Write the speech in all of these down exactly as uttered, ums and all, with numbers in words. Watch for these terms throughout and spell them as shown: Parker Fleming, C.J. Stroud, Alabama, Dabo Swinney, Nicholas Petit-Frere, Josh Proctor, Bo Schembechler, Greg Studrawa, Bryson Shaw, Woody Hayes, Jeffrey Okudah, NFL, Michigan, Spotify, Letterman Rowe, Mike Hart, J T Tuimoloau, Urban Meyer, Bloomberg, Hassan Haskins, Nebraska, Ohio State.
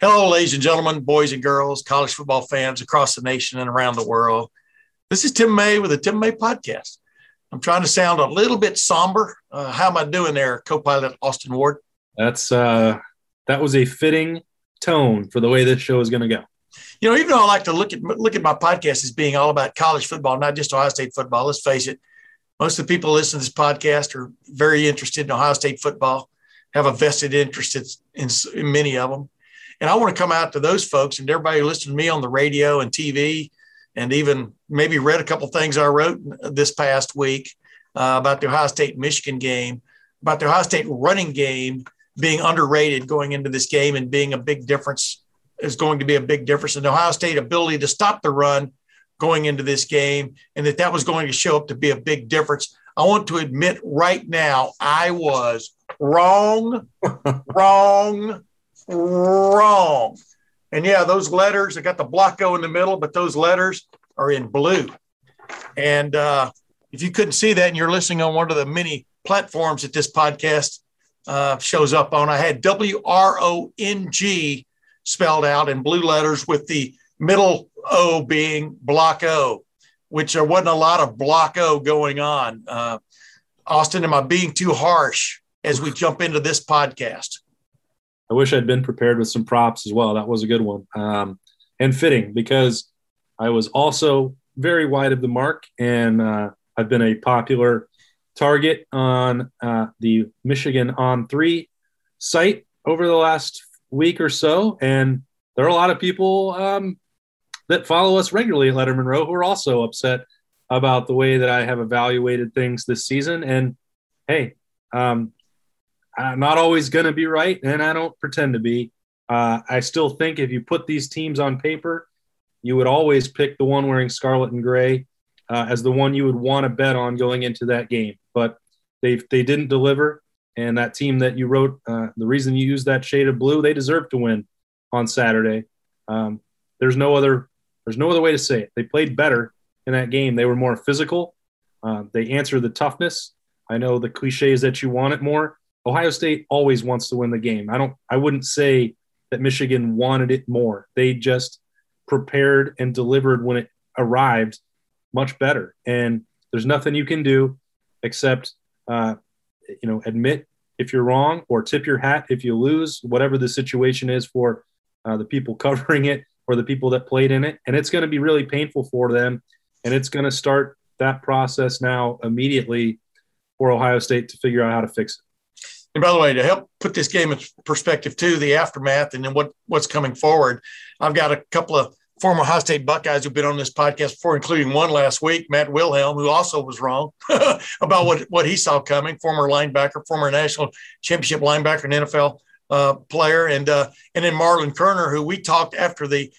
Hello, ladies and gentlemen, boys and girls, college football fans across the nation and around the world. This is Tim May with the Tim May Podcast. I'm trying to sound a little bit somber. Uh, how am I doing there, co-pilot Austin Ward? That's uh, that was a fitting tone for the way this show is going to go. You know, even though I like to look at look at my podcast as being all about college football, not just Ohio State football, let's face it, most of the people who listen to this podcast are very interested in Ohio State football, have a vested interest in, in many of them. And I want to come out to those folks and everybody who listened to me on the radio and T V and even maybe read a couple of things I wrote this past week uh, about the Ohio State-Michigan game, about the Ohio State running game being underrated going into this game and being a big difference is going to be a big difference in Ohio State ability to stop the run going into this game, and that that was going to show up to be a big difference. I want to admit right now I was wrong, wrong, wrong. And yeah, those letters, I got the blocko in the middle, but those letters are in blue. And uh, if you couldn't see that and you're listening on one of the many platforms that this podcast uh, shows up on, I had W R O N G spelled out in blue letters with the middle O being blocko, which there wasn't a lot of blocko going on. Uh, Austin, am I being too harsh as we jump into this podcast? I wish I'd been prepared with some props as well. That was a good one. Um, and fitting because I was also very wide of the mark, and uh, I've been a popular target on uh, the Michigan On three site over the last week or so. And there are a lot of people um, that follow us regularly at Letterman Rowe who are also upset about the way that I have evaluated things this season. And, hey, um, I'm not always going to be right, and I don't pretend to be. Uh, I still think if you put these teams on paper, you would always pick the one wearing scarlet and gray uh, as the one you would want to bet on going into that game. But they they didn't deliver, and that team that you wrote, uh, the reason you used that shade of blue, they deserved to win on Saturday. Um, there's no other there's no other way to say it. They played better in that game. They were more physical. Uh, they answered the toughness. I know the cliche is that you want it more. Ohio State always wants to win the game. I don't. I wouldn't say that Michigan wanted it more. They just prepared and delivered when it arrived much better. And there's nothing you can do except, uh, you know, admit if you're wrong or tip your hat if you lose, whatever the situation is for uh, the people covering it or the people that played in it. And it's going to be really painful for them. And it's going to start that process now immediately for Ohio State to figure out how to fix it. And by the way, to help put this game in perspective too, the aftermath and then what, what's coming forward, I've got a couple of former Ohio State Buckeyes who've been on this podcast before, including one last week, Matt Wilhelm, who also was wrong about what, what he saw coming, former linebacker, former national championship linebacker and N F L uh, player. And uh, and then Marlon Kerner, who we talked after the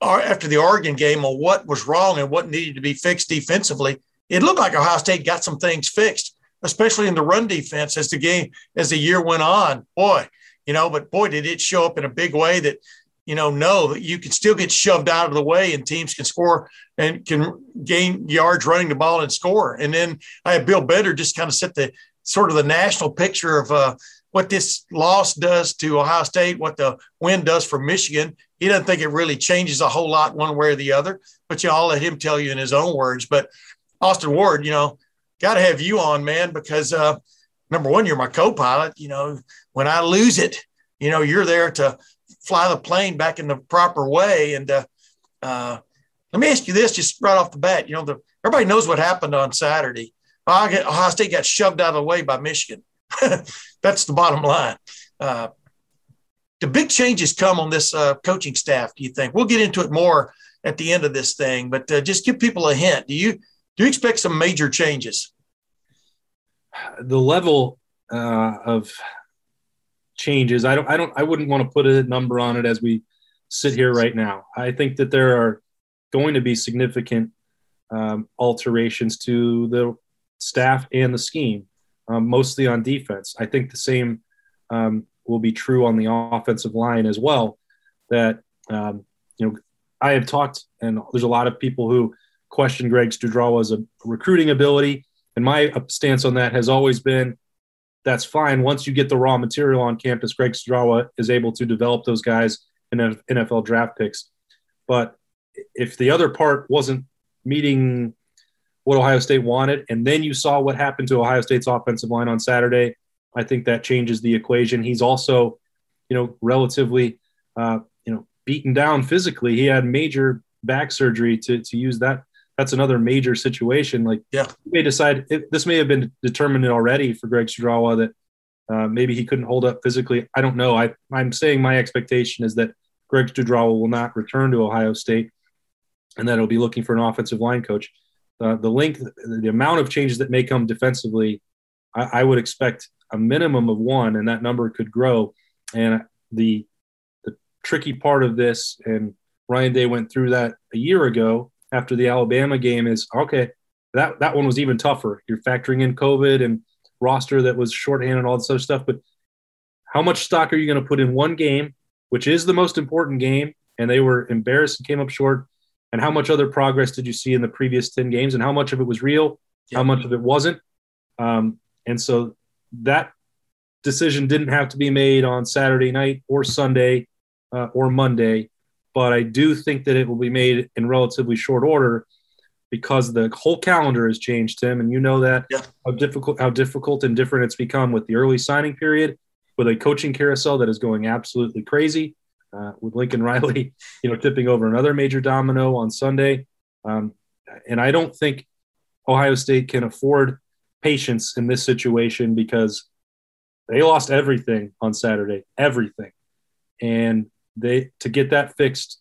after the Oregon game on what was wrong and what needed to be fixed defensively. It looked like Ohio State got some things fixed, especially in the run defense as the game, as the year went on, boy, you know, but boy, did it show up in a big way that, you know, no, that you can still get shoved out of the way and teams can score and can gain yards running the ball and score. And then I had Bill Bender just kind of set the sort of the national picture of uh, what this loss does to Ohio State, what the win does for Michigan. He doesn't think it really changes a whole lot one way or the other, but you know, I'll let him tell you in his own words. But Austin Ward, you know, got to have you on, man, because, uh, number one, you're my co-pilot. You know, when I lose it, you know, you're there to fly the plane back in the proper way. And uh, uh, let me ask you this just right off the bat. You know, the, everybody knows what happened on Saturday. Ohio State got shoved out of the way by Michigan. That's the bottom line. Uh, the big changes come on this uh, coaching staff, do you think? We'll get into it more at the end of this thing, but uh, just give people a hint. Do you – Do you expect some major changes? The level uh, of changes, I don't, I don't, I wouldn't want to put a number on it as we sit here right now. I think that there are going to be significant um, alterations to the staff and the scheme, um, mostly on defense. I think the same um, will be true on the offensive line as well, that, um, you know, I have talked, and there's a lot of people who question Greg Studrawa's recruiting ability, and my stance on that has always been, that's fine. Once you get the raw material on campus, Greg Studrawa is able to develop those guys in N F L draft picks. But if the other part wasn't meeting what Ohio State wanted, and then you saw what happened to Ohio State's offensive line on Saturday, I think that changes the equation. He's also, you know, relatively, uh, you know, beaten down physically. He had major back surgery to to use that. That's another major situation. Like, yeah, you may decide it, this may have been determined already for Greg Studrawa that uh, maybe he couldn't hold up physically. I don't know. I, I'm saying my expectation is that Greg Studrawa will not return to Ohio State and that he'll be looking for an offensive line coach. Uh, the length, the amount of changes that may come defensively, I, I would expect a minimum of one, and that number could grow. And the the tricky part of this, and Ryan Day went through that a year ago, after the Alabama game, is okay, that, that one was even tougher. You're factoring in COVID and roster that was shorthanded and all this other stuff, but how much stock are you going to put in one game, which is the most important game, and they were embarrassed and came up short, and how much other progress did you see in the previous ten games, and how much of it was real, yeah. how much of it wasn't? Um, and so that decision didn't have to be made on Saturday night or Sunday uh, or Monday. But I do think that it will be made in relatively short order because the whole calendar has changed, Tim, and you know that yeah. how difficult how difficult and different it's become with the early signing period, with a coaching carousel that is going absolutely crazy, uh, with Lincoln Riley, you know, tipping over another major domino on Sunday. Um, and I don't think Ohio State can afford patience in this situation because they lost everything on Saturday, everything, and They to get that fixed,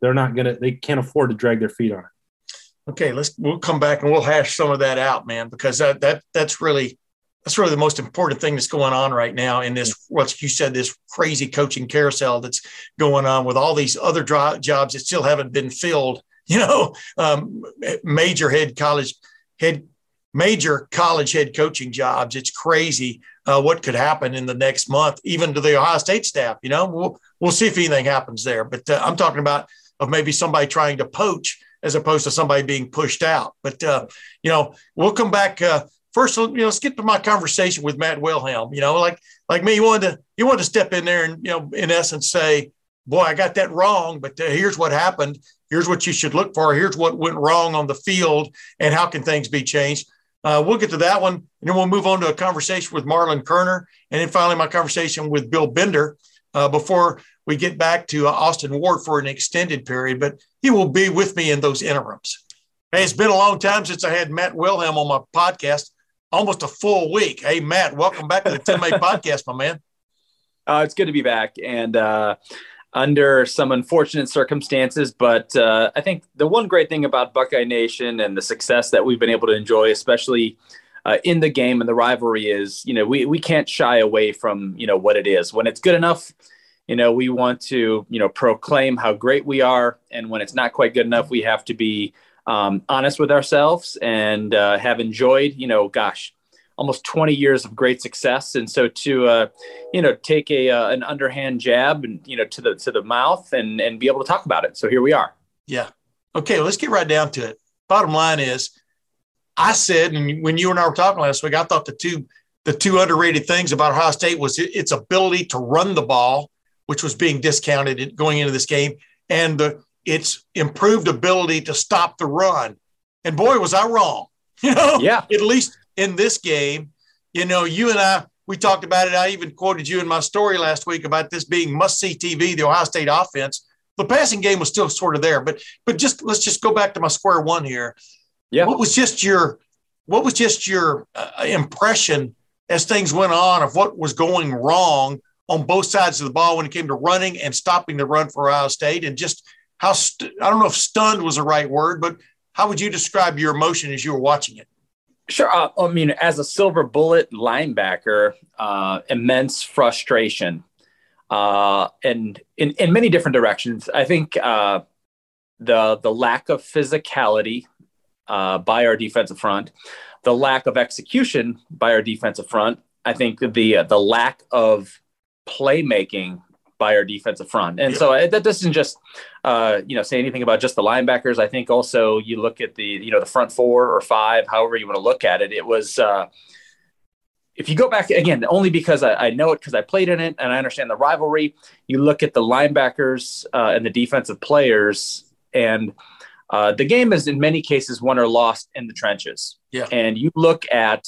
they're not gonna. They can't afford to drag their feet on it. Okay, let's. We'll come back and we'll hash some of that out, man, because that that that's really that's really the most important thing that's going on right now in this. What you said, this crazy coaching carousel that's going on with all these other jobs that still haven't been filled. You know, um, major head college head major college head coaching jobs. It's crazy. Uh, what could happen in the next month, even to the Ohio State staff. You know, we'll we'll see if anything happens there. But uh, I'm talking about of maybe somebody trying to poach as opposed to somebody being pushed out. But, uh, you know, we'll come back. Uh, first, you know, let's get to my conversation with Matt Wilhelm. You know, like like me, you wanted to you wanted to step in there and, you know, in essence say, boy, I got that wrong, but uh, here's what happened. Here's what you should look for. Here's what went wrong on the field and how can things be changed. Uh, we'll get to that one, and then we'll move on to a conversation with Marlon Kerner, and then finally my conversation with Bill Bender uh, before we get back to uh, Austin Ward for an extended period, but he will be with me in those interims. Hey, it's been a long time since I had Matt Wilhelm on my podcast, almost a full week. Hey, Matt, welcome back to the Tim May Podcast, my man. Uh, it's good to be back, and uh, under some unfortunate circumstances. But uh, I think the one great thing about Buckeye Nation and the success that we've been able to enjoy, especially uh, in the game and the rivalry, is, you know, we, we can't shy away from, you know, what it is. When it's good enough, you know, we want to, you know, proclaim how great we are. And when it's not quite good enough, we have to be um, honest with ourselves and uh, have enjoyed, you know, gosh, almost twenty years of great success. And so to, uh, you know, take a, uh, an underhand jab and, you know, to the, to the mouth and, and be able to talk about it. So here we are. Yeah. Okay. Well, let's get right down to it. Bottom line is I said, and when you and I were talking last week, I thought the two, the two underrated things about Ohio State was its ability to run the ball, which was being discounted going into this game, and the, its improved ability to stop the run. And boy, was I wrong. You know, yeah. At least in this game, you know, you and I, we talked about it. I even quoted you in my story last week about this being must-see T V, the Ohio State offense. The passing game was still sort of there, but but just let's just go back to my square one here. Yeah. What was just your what was just your uh, impression as things went on of what was going wrong on both sides of the ball when it came to running and stopping the run for Ohio State, and just how st- I don't know if stunned was the right word, but how would you describe your emotion as you were watching it? Sure. Uh, I mean, as a silver bullet linebacker, uh, immense frustration. uh, and in, in many different directions. I think uh, the the lack of physicality uh, by our defensive front, the lack of execution by our defensive front. I think the uh, the lack of playmaking by our defensive front. And yeah. so I, that doesn't just, uh, you know, say anything about just the linebackers. I think also you look at the, you know, the front four or five, however you want to look at it. It was, uh, if you go back again, only because I, I know it, because I played in it and I understand the rivalry, you look at the linebackers uh, and the defensive players, and uh, the game is in many cases won or lost in the trenches. Yeah. And you look at,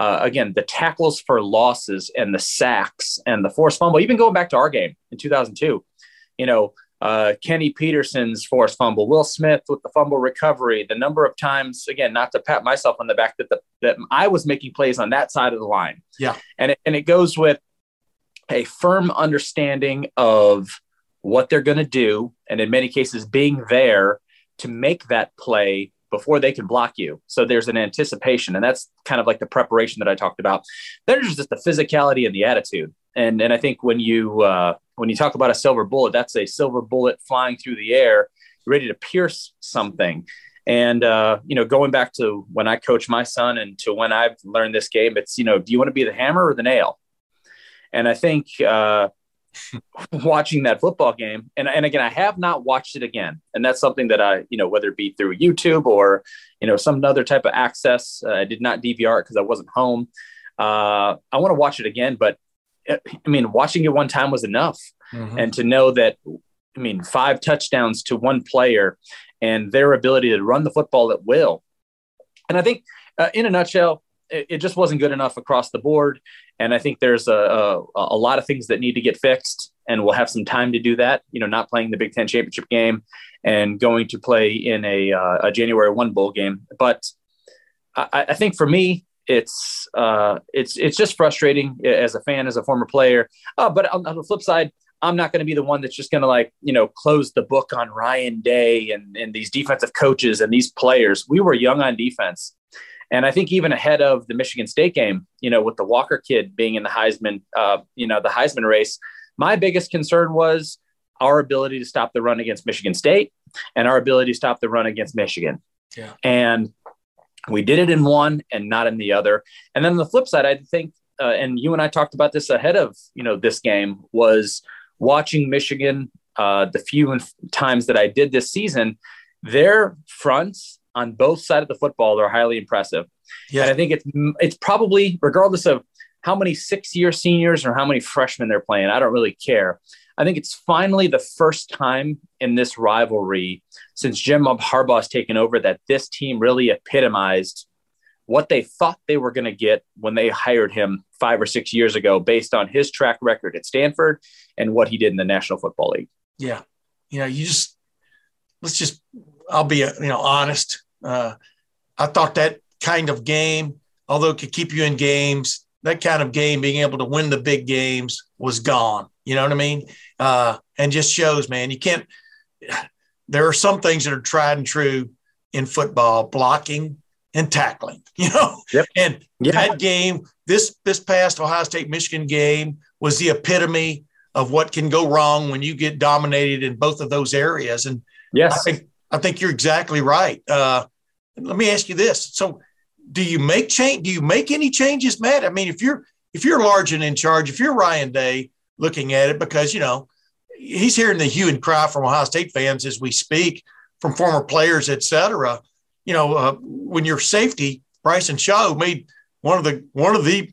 Uh, again, the tackles for losses and the sacks and the forced fumble, even going back to our game in two thousand two, you know, uh, Kenny Peterson's forced fumble, Will Smith with the fumble recovery, the number of times, again, not to pat myself on the back, that the, that I was making plays on that side of the line. Yeah. And it, and it goes with a firm understanding of what they're going to do. And in many cases being there to make that play before they can block you. So there's an anticipation, and that's kind of like the preparation that I talked about. There's just the physicality and the attitude. And, and I think when you, uh, when you talk about a silver bullet, that's a silver bullet flying through the air, ready to pierce something. And, uh, you know, going back to when I coach my son and to when I've learned this game, it's, you know, do you want to be the hammer or the nail? And I think, uh, watching that football game, and, and again, I have not watched it again, and that's something that I, you know, whether it be through YouTube or, you know, some other type of access, uh, I did not D V R it because I wasn't home. Uh, I want to watch it again, but it, I mean, watching it one time was enough, mm-hmm. and to know that, I mean, five touchdowns to one player and their ability to run the football at will, and I think, uh, in a nutshell, it just wasn't good enough across the board. And I think there's a, a, a lot of things that need to get fixed, and we'll have some time to do that, you know, not playing the Big Ten championship game and going to play in a, uh, a January first bowl game. But I, I think for me, it's, uh, it's, it's just frustrating as a fan, as a former player. Uh, but on, on the flip side, I'm not going to be the one that's just going to, like, you know, close the book on Ryan Day and, and these defensive coaches and these players. We were young on defense. And I think even ahead of the Michigan State game, you know, with the Walker kid being in the Heisman, uh, you know, the Heisman race, my biggest concern was our ability to stop the run against Michigan State and our ability to stop the run against Michigan. Yeah. And we did it in one and not in the other. And then on the flip side, I think, uh, and you and I talked about this ahead of, you know, this game, was watching Michigan uh, the few times that I did this season, their fronts on both sides of the football, they're highly impressive. Yeah. And I think it's it's probably, regardless of how many six-year seniors or how many freshmen they're playing, I don't really care. I think it's finally the first time in this rivalry since Jim Harbaugh's taken over that this team really epitomized what they thought they were going to get when they hired him five or six years ago based on his track record at Stanford and what he did in the National Football League. Yeah. You know, you just – let's just – I'll be, you know, honest. Uh, I thought that kind of game, although it could keep you in games, that kind of game, being able to win the big games, was gone. You know what I mean? Uh, and just shows, man, you can't – there are some things that are tried and true in football, blocking and tackling, you know. Yep. And yeah. that game, this this past Ohio State-Michigan game was the epitome of what can go wrong when you get dominated in both of those areas. And yes. I think, I think you're exactly right. Uh, Let me ask you this. So do you make change? Do you make any changes, Matt? I mean, if you're, if you're large and in charge, if you're Ryan Day looking at it, because, you know, he's hearing the hue and cry from Ohio State fans as we speak, from former players, et cetera. You know, uh, when your safety, Bryson Shaw, who made one of the, one of the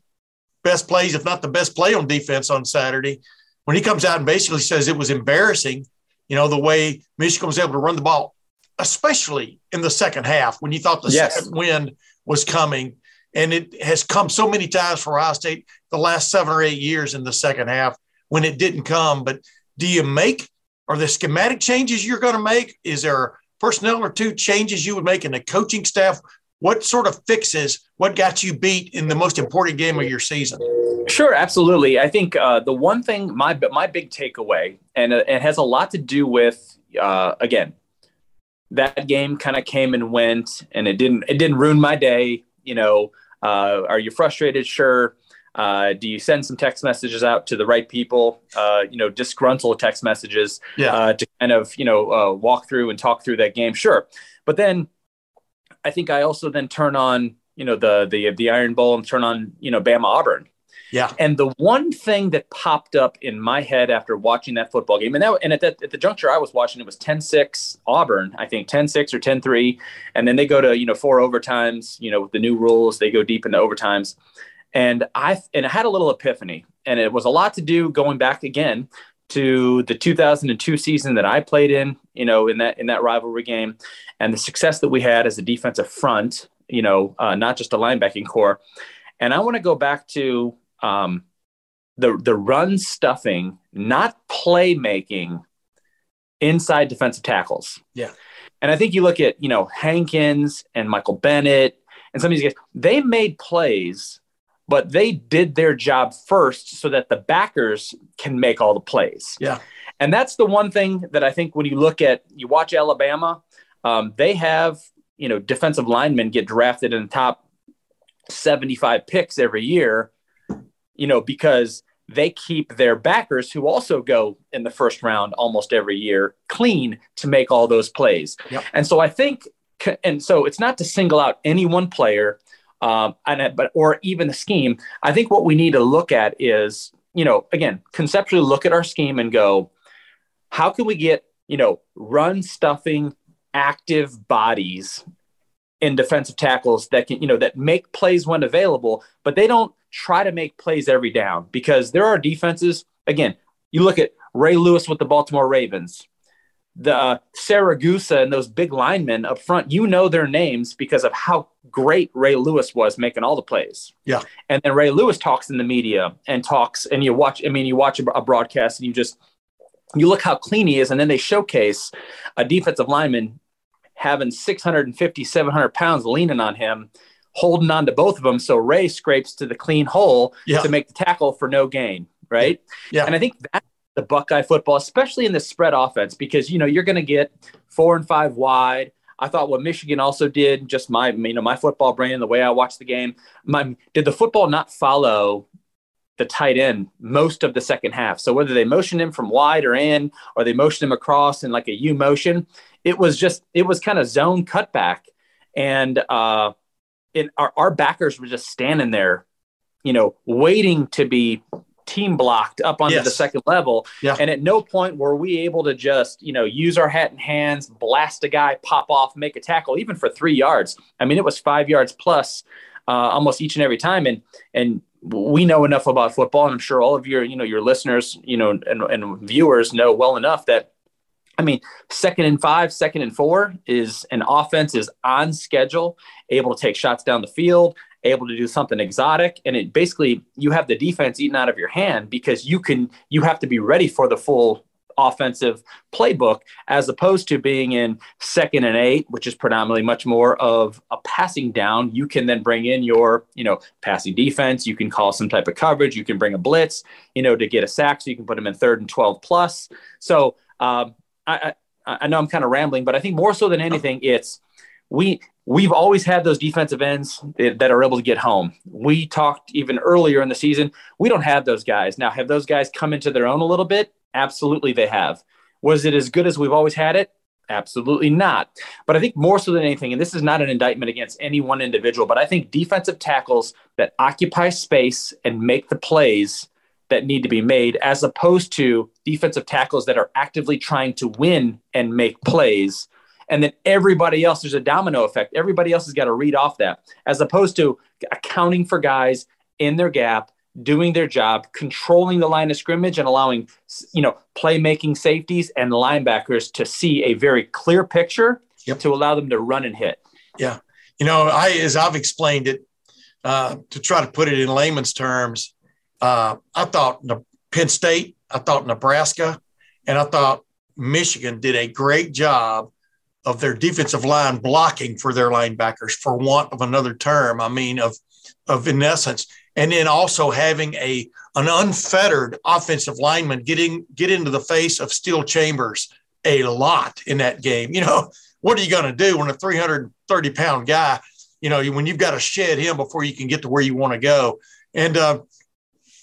best plays, if not the best play on defense on Saturday, when he comes out and basically says it was embarrassing, you know, the way Michigan was able to run the ball, especially in the second half when you thought the yes. second wind was coming. And it has come so many times for Ohio State the last seven or eight years in the second half when it didn't come. But do you make – are there schematic changes you're going to make? Is there personnel or two changes you would make in the coaching staff? What sort of fixes, what got you beat in the most important game of your season? Sure, absolutely. I think uh, the one thing, my my big takeaway, and uh, it has a lot to do with, uh, again – that game kind of came and went, and it didn't, it didn't ruin my day. You know, uh, are you frustrated? Sure. Uh, do you send some text messages out to the right people, uh, you know, disgruntled text messages yeah. uh, to kind of, you know, uh, walk through and talk through that game? Sure. But then I think I also then turn on, you know, the the the Iron Bowl and turn on, you know, Bama Auburn. Yeah. And the one thing that popped up in my head after watching that football game, and that, and at that, at the juncture I was watching, it was ten six Auburn, I think ten six or ten three. And then they go to, you know, four overtimes, you know, with the new rules, they go deep into overtimes. And I, and I had a little epiphany, and it was a lot to do going back again to the two thousand two season that I played in, you know, in that, in that rivalry game, and the success that we had as a defensive front, you know, uh, not just a linebacking core. And I want to go back to, Um, the the run stuffing, not playmaking, inside defensive tackles. Yeah, and I think you look at, you know, Hankins and Michael Bennett and some of these guys. They made plays, but they did their job first so that the backers can make all the plays. Yeah, and that's the one thing that I think when you look at, you watch Alabama, um, they have, you know, defensive linemen get drafted in the top seventy-five picks every year. You know, because they keep their backers, who also go in the first round almost every year, clean to make all those plays. Yep. And so I think, and so it's not to single out any one player, um, and but or even the scheme. I think what we need to look at is, you know, again, conceptually look at our scheme and go, how can we get, you know, run stuffing, active bodies in defensive tackles that can, you know, that make plays when available, but they don't try to make plays every down, because there are defenses. Again, you look at Ray Lewis with the Baltimore Ravens, the uh, Saragusa and those big linemen up front, you know their names because of how great Ray Lewis was making all the plays. Yeah. And then Ray Lewis talks in the media and talks, and you watch, I mean, you watch a broadcast and you just, you look how clean he is. And then they showcase a defensive lineman having six hundred fifty, seven hundred pounds leaning on him, holding on to both of them. So Ray scrapes to the clean hole yeah. to make the tackle for no gain. Right. Yeah. And I think that's the Buckeye football, especially in the spread offense, because, you know, you're going to get four and five wide. I thought what Michigan also did, just my, you know, my football brain and the way I watched the game, my, did the football not follow the tight end most of the second half? So whether they motioned him from wide or in, or they motioned him across in like a U motion, it was just, it was kind of zone cutback. And, uh, And our, our backers were just standing there, you know, waiting to be team blocked up onto yes. the second level. Yeah. And at no point were we able to just, you know, use our hat and hands, blast a guy, pop off, make a tackle, even for three yards. I mean, it was five yards plus uh, almost each and every time. And, and we know enough about football, and I'm sure all of your, you know, your listeners, you know, and, and viewers know well enough that, I mean, second and five, second and four is an offense is on schedule, able to take shots down the field, able to do something exotic. And it basically, you have the defense eaten out of your hand, because you can, you have to be ready for the full offensive playbook, as opposed to being in second and eight, which is predominantly much more of a passing down. You can then bring in your, you know, passing defense. You can call some type of coverage. You can bring a blitz, you know, to get a sack. So you can put them in third and twelve plus. So, um, I, I, I know I'm kind of rambling, but I think more so than anything, it's we we've always had those defensive ends that are able to get home. We talked even earlier in the season, we don't have those guys. Now, have those guys come into their own a little bit? Absolutely, they have. Was it as good as we've always had it? Absolutely not. But I think more so than anything, and this is not an indictment against any one individual, but I think defensive tackles that occupy space and make the plays that need to be made, as opposed to defensive tackles that are actively trying to win and make plays. And then everybody else, there's a domino effect. Everybody else has got to read off that, as opposed to accounting for guys in their gap, doing their job, controlling the line of scrimmage, and allowing, you know, playmaking safeties and linebackers to see a very clear picture yep. to allow them to run and hit. Yeah. You know, I, as I've explained it, uh, to try to put it in layman's terms, Uh, I thought Penn State, I thought Nebraska, and I thought Michigan did a great job of their defensive line blocking for their linebackers, for want of another term, I mean, of of in essence, and then also having a an unfettered offensive lineman getting get into the face of Steele Chambers a lot in that game. You know, what are you going to do when a three hundred thirty pound guy, you know, when you've got to shed him before you can get to where you want to go? And uh,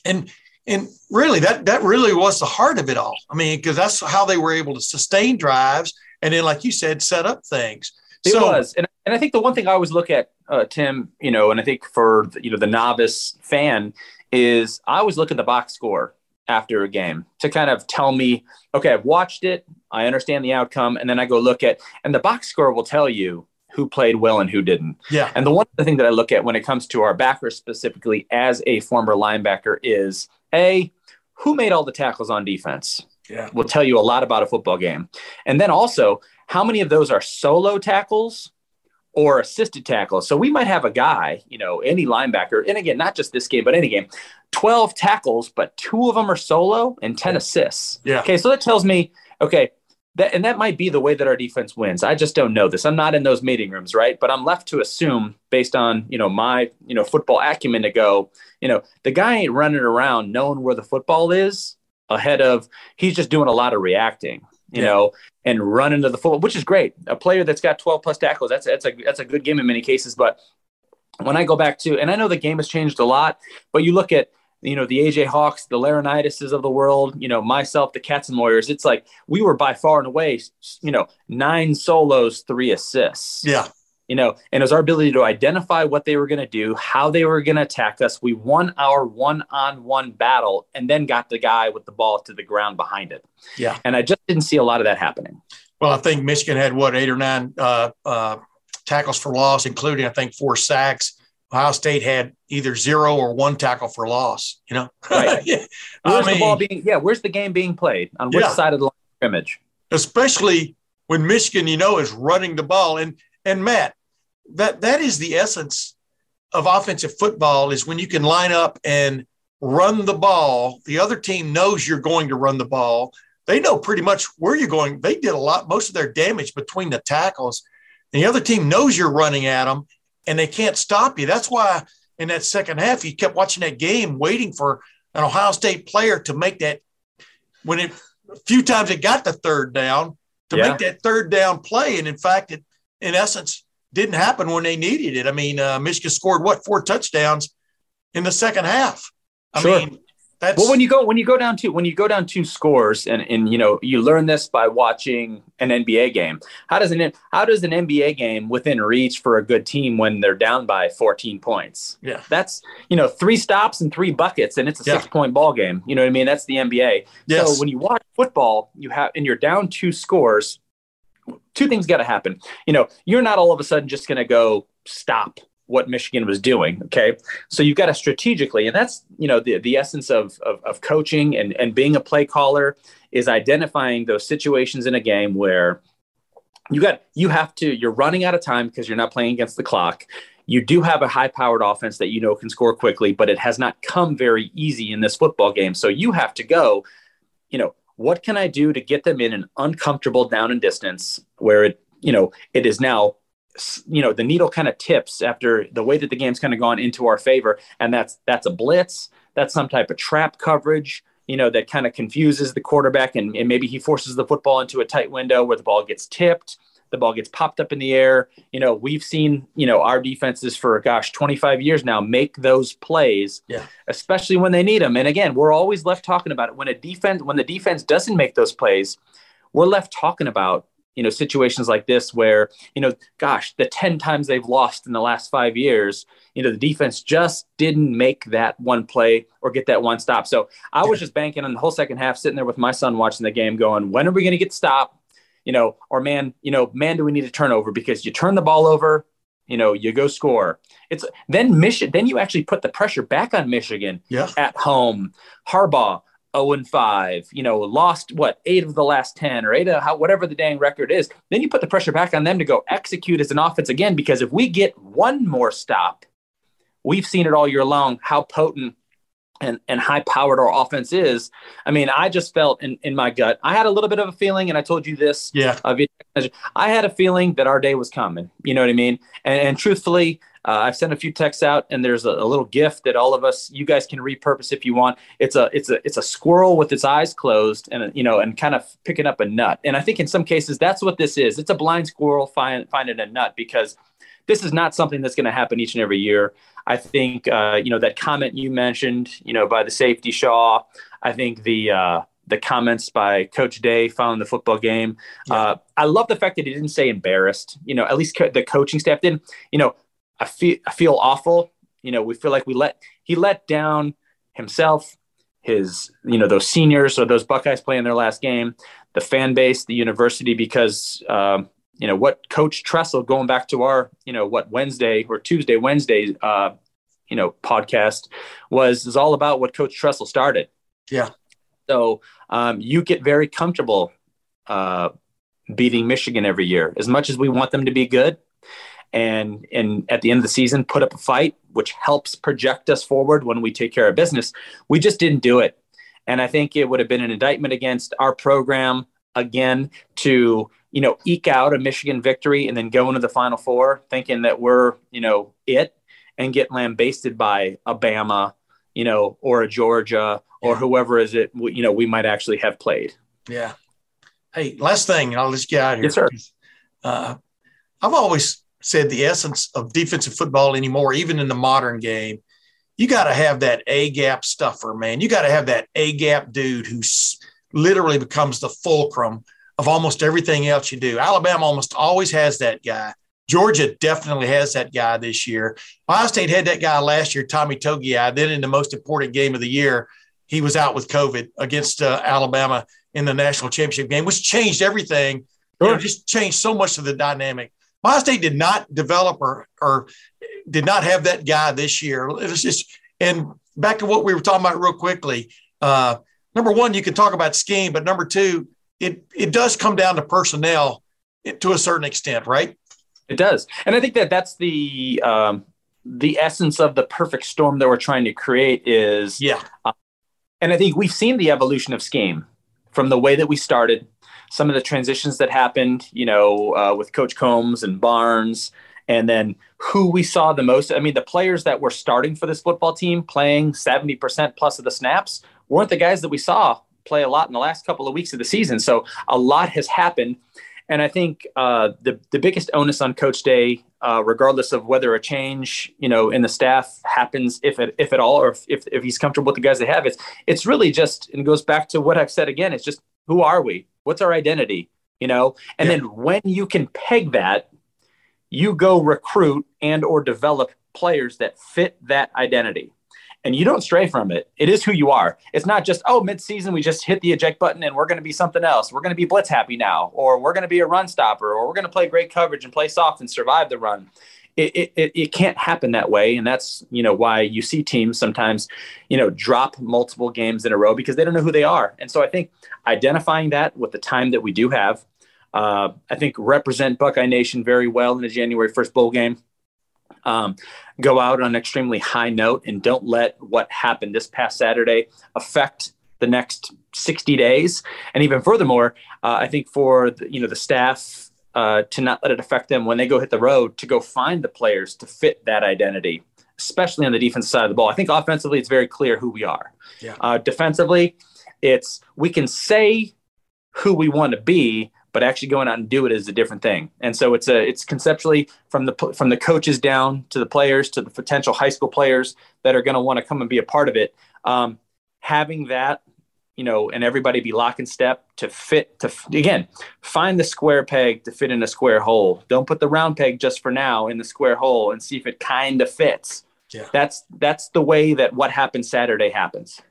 And and really, that that really was the heart of it all. I mean, because that's how they were able to sustain drives and then, like you said, set up things. It so, was. And, and I think the one thing I always look at, uh, Tim, you know, and I think for, the, you know, the novice fan is I always look at the box score after a game to kind of tell me, okay, I've watched it. I understand the outcome. And then I go look at, and the box score will tell you who played well and who didn't. Yeah. And the one thing that I look at when it comes to our backers specifically as a former linebacker is A, who made all the tackles on defense? Yeah. Will tell you a lot about a football game. And then also, how many of those are solo tackles or assisted tackles? So we might have a guy, you know, any linebacker, and again, not just this game, but any game, twelve tackles, but two of them are solo and ten assists. Yeah. Okay, so that tells me, okay, that, and that might be the way that our defense wins. I just don't know this. I'm not in those meeting rooms, right? But I'm left to assume based on, you know, my, you know, football acumen to go, you know, the guy ain't running around knowing where the football is ahead of, he's just doing a lot of reacting. You yeah. know, and run into the football, which is great. A player that's got twelve plus tackles, that's that's a that's a good game in many cases. But when I go back to, and I know the game has changed a lot, but you look at, you know, the A J Hawks, the Laurinaitis of the world, you know, myself, the Katzenmoyers, it's like we were by far and away, you know, nine solos, three assists. Yeah. You know, and it was our ability to identify what they were going to do, how they were going to attack us. We won our one-on-one battle and then got the guy with the ball to the ground behind it. Yeah. And I just didn't see a lot of that happening. Well, I think Michigan had, what, eight or nine uh, uh, tackles for loss, including, I think, four sacks. Ohio State had either zero or one tackle for loss, you know? Right. yeah. Where's I mean, the ball being – yeah, where's the game being played? On which yeah. side of the line of scrimmage? Especially when Michigan, you know, is running the ball. And, and Matt, That that is the essence of offensive football is when you can line up and run the ball. The other team knows you're going to run the ball. They know pretty much where you're going. They did a lot, most of their damage between the tackles. And the other team knows you're running at them, and they can't stop you. That's why in that second half, you kept watching that game, waiting for an Ohio State player to make that. When it a few times it got the third down to yeah. make that third down play, and in fact, it in essence. Didn't happen when they needed it. I mean, uh, Michigan scored what four touchdowns in the second half. I sure. mean, that's well when you go when you go down to when you go down two scores, and and you know you learn this by watching an N B A game. How does an how does an N B A game within reach for a good team when they're down by fourteen points? Yeah, that's you know three stops and three buckets, and it's a yeah. six point ball game. You know what I mean? That's the N B A. Yes. So when you watch football, you have and you're down two scores. Two things got to happen. You know, you're not all of a sudden just going to go stop what Michigan was doing. Okay. So you've got to strategically, and that's, you know, the, the essence of, of, of coaching and, and being a play caller is identifying those situations in a game where you got, you have to, you're running out of time because you're not playing against the clock. You do have a high powered offense that, you know, can score quickly, but it has not come very easy in this football game. So you have to go, you know, what can I do to get them in an uncomfortable down and distance where it, you know, it is now, you know, the needle kind of tips after the way that the game's kind of gone into our favor. And that's, that's a blitz. That's some type of trap coverage, you know, that kind of confuses the quarterback. And, and maybe he forces the football into a tight window where the ball gets tipped. The ball gets popped up in the air. You know, we've seen, you know, our defenses for, gosh, twenty-five years now make those plays, yeah. especially when they need them. And again, we're always left talking about it. When a defense, when the defense doesn't make those plays, we're left talking about, you know, situations like this where, you know, gosh, the ten times they've lost in the last five years, you know, the defense just didn't make that one play or get that one stop. So I was just banking on the whole second half, sitting there with my son watching the game going, when are we going to get stopped? You know, or man, you know, man, do we need a turnover? Because you turn the ball over, you know, you go score. It's then Michigan. Then you actually put the pressure back on Michigan yeah. at home. Harbaugh, zero and five. You know, lost what eight of the last ten or eight of how, whatever the dang record is. Then you put the pressure back on them to go execute as an offense again. Because if we get one more stop, we've seen it all year long how potent and and high powered our offense is. I mean, I just felt in, in my gut, I had a little bit of a feeling, and I told you this. Yeah. Of it, I had a feeling that our day was coming. You know what I mean? And, and truthfully, uh, I've sent a few texts out, and there's a, a little gift that all of us, you guys can repurpose if you want. It's a, it's a, it's a squirrel with its eyes closed and, you know, and kind of picking up a nut. And I think in some cases, that's what this is. It's a blind squirrel find, finding a nut because this is not something that's going to happen each and every year. I think, uh, you know, that comment you mentioned, you know, by the safety Shaw, I think the uh, the comments by Coach Day following the football game. Yeah. Uh, I love the fact that he didn't say embarrassed, you know, at least co- the coaching staff didn't. You know, I feel, I feel awful. You know, we feel like we let he let down himself, his, you know, those seniors or those Buckeyes playing their last game, the fan base, the university, because, um, you know, what Coach Tressel, going back to our, you know, what Wednesday or Tuesday, Wednesday, uh, you know, podcast was, is all about what Coach Tressel started. Yeah. So um, you get very comfortable uh, beating Michigan every year, as much as we want them to be good. And and at the end of the season, put up a fight, which helps project us forward when we take care of business. We just didn't do it. And I think it would have been an indictment against our program, again, to, you know, eke out a Michigan victory and then go into the Final Four thinking that we're, you know, it, and get lambasted by Alabama, you know, or a Georgia, or yeah. whoever is it, you know, we might actually have played. Yeah. Hey, last thing, and I'll just get out of here. Yes, sir. Uh, I've always said the essence of defensive football anymore, even in the modern game, you got to have that A-gap stuffer, man. You got to have that A-gap dude who literally becomes the fulcrum of almost everything else you do. Alabama almost always has that guy. Georgia definitely has that guy this year. Ohio State had that guy last year, Tommy Togiai. Then in the most important game of the year, he was out with COVID against uh, Alabama in the national championship game, which changed everything. Sure. You know, just changed so much of the dynamic. Ohio State did not develop or, or did not have that guy this year. It was just, and back to what we were talking about real quickly. Uh, number one, you can talk about scheme, but number two, it it does come down to personnel to a certain extent, right? It does. And I think that that's the um, the essence of the perfect storm that we're trying to create is. Yeah. Uh, and I think we've seen the evolution of scheme from the way that we started, some of the transitions that happened, you know, uh, with Coach Combs and Barnes, and then who we saw the most. I mean, the players that were starting for this football team playing seventy percent plus of the snaps weren't the guys that we saw play a lot in the last couple of weeks of the season. So a lot has happened. And I think uh, the, the biggest onus on Coach Day, uh, regardless of whether a change, you know, in the staff happens, if it, if at all, or if, if he's comfortable with the guys they have, it's, it's really just, and it goes back to what I've said again, it's just, who are we? What's our identity? You know, and yeah. then when you can peg that, you go recruit and or develop players that fit that identity, and you don't stray from it. It is who you are. It's not just, oh, mid-season we just hit the eject button and we're going to be something else. We're going to be blitz happy now, or we're going to be a run stopper, or we're going to play great coverage and play soft and survive the run. It, it, it, it can't happen that way. And that's, you know, why you see teams sometimes, you know, drop multiple games in a row because they don't know who they are. And so I think identifying that with the time that we do have, uh, I think represent Buckeye Nation very well in the January first bowl game. Um, go out on an extremely high note and don't let what happened this past Saturday affect the next sixty days. And even furthermore, uh, I think for the, you know, the staff, Uh, to not let it affect them when they go hit the road, to go find the players to fit that identity, especially on the defensive side of the ball. I think offensively, it's very clear who we are. Yeah. Uh, defensively, it's we can say who we want to be, but actually going out and do it is a different thing. And so it's a it's conceptually from the from the coaches down to the players to the potential high school players that are going to want to come and be a part of it. Um, having that, you know, and everybody be lock and step to fit, to, again, find the square peg to fit in a square hole. Don't put the round peg just for now in the square hole and see if it kind of fits. Yeah. That's that's the way that what happened Saturday happens.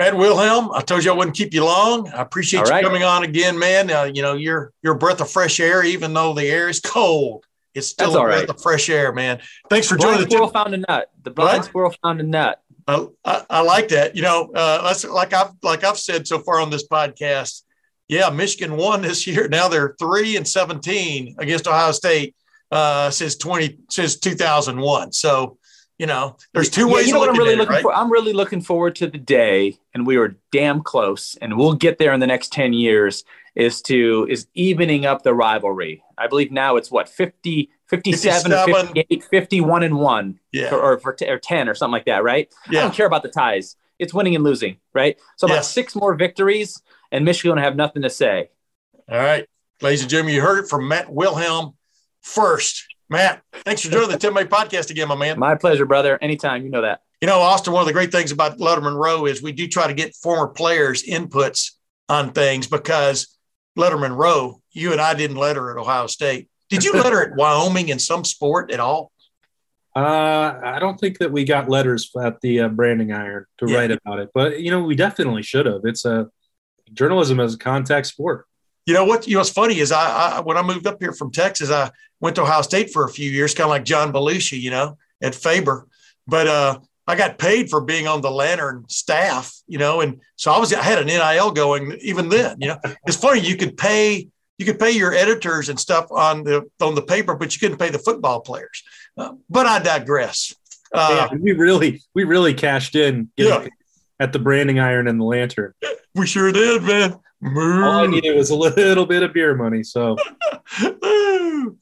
Matt Wilhelm, I told you I wouldn't keep you long. I appreciate All you right. coming on again, man. Uh, you know, you're, you're a breath of fresh air, even though the air is cold. It's still That's a breath right. of fresh air, man. Thanks for joining the squirrel t- found a nut. The blind squirrel found a nut. I, I like that. You know, uh, that's like I've like I've said so far on this podcast. Yeah, Michigan won this year. Now they're three and seventeen against Ohio State uh, since twenty since two thousand one. So, you know, there's two yeah, ways. You know what I'm really looking right? for? I'm really looking forward to the day, and we were damn close, and we'll get there in the next ten years. Is to is evening up the rivalry. I believe now it's what fifty. fifty-seven, fifty-seven. Or fifty-eight, fifty-one and one yeah. for, or, for t- or ten or something like that, right? Yeah. I don't care about the ties. It's winning and losing, right? So about yes. six more victories, and Michigan will have nothing to say. All right. Ladies and gentlemen, you heard it from Matt Wilhelm first. Matt, thanks for joining the Tim May Podcast again, my man. My pleasure, brother. Anytime. You know that. You know, Austin, one of the great things about Letterman Rowe is we do try to get former players' inputs on things because Letterman Rowe, you and I didn't letter at Ohio State. Did you letter at Wyoming in some sport at all? Uh, I don't think that we got letters at the uh, branding iron to yeah. write about it, but you know, we definitely should have. It's a journalism as a contact sport. You know what? You know what's funny is I, I when I moved up here from Texas, I went to Ohio State for a few years, kind of like John Belushi, you know, at Faber. But uh, I got paid for being on the Lantern staff, you know, and so I was I had an N I L going even then. You know, it's funny you could pay you could pay your editors and stuff on the on the paper, but you couldn't pay the football players. Uh, but I digress. Uh, yeah, we really we really cashed in you know, yeah. at the branding iron and the Lantern. We sure did, man. All I needed was a little bit of beer money. So, you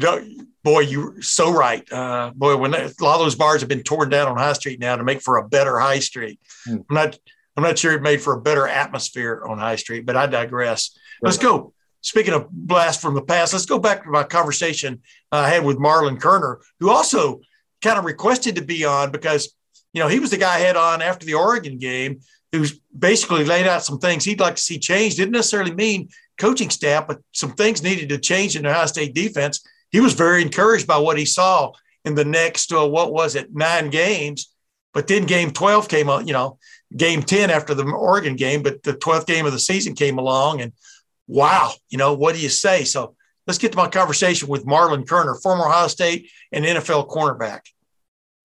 know, boy, you're so right. Uh, boy, when that, a lot of those bars have been torn down on High Street now to make for a better High Street. Hmm. I'm not, I'm not sure it made for a better atmosphere on High Street, but I digress. Right. Let's go. Speaking of blast from the past, let's go back to my conversation I had with Marlon Kerner, who also kind of requested to be on because, you know, he was the guy I had on after the Oregon game, who's basically laid out some things he'd like to see changed. Didn't necessarily mean coaching staff, but some things needed to change in the Ohio State defense. He was very encouraged by what he saw in the next, uh, what was it, nine games. But then game twelve came on, you know, game ten after the Oregon game, but the twelfth game of the season came along and wow, you know, what do you say? So let's get to my conversation with Marlon Kerner, former Ohio State and N F L cornerback.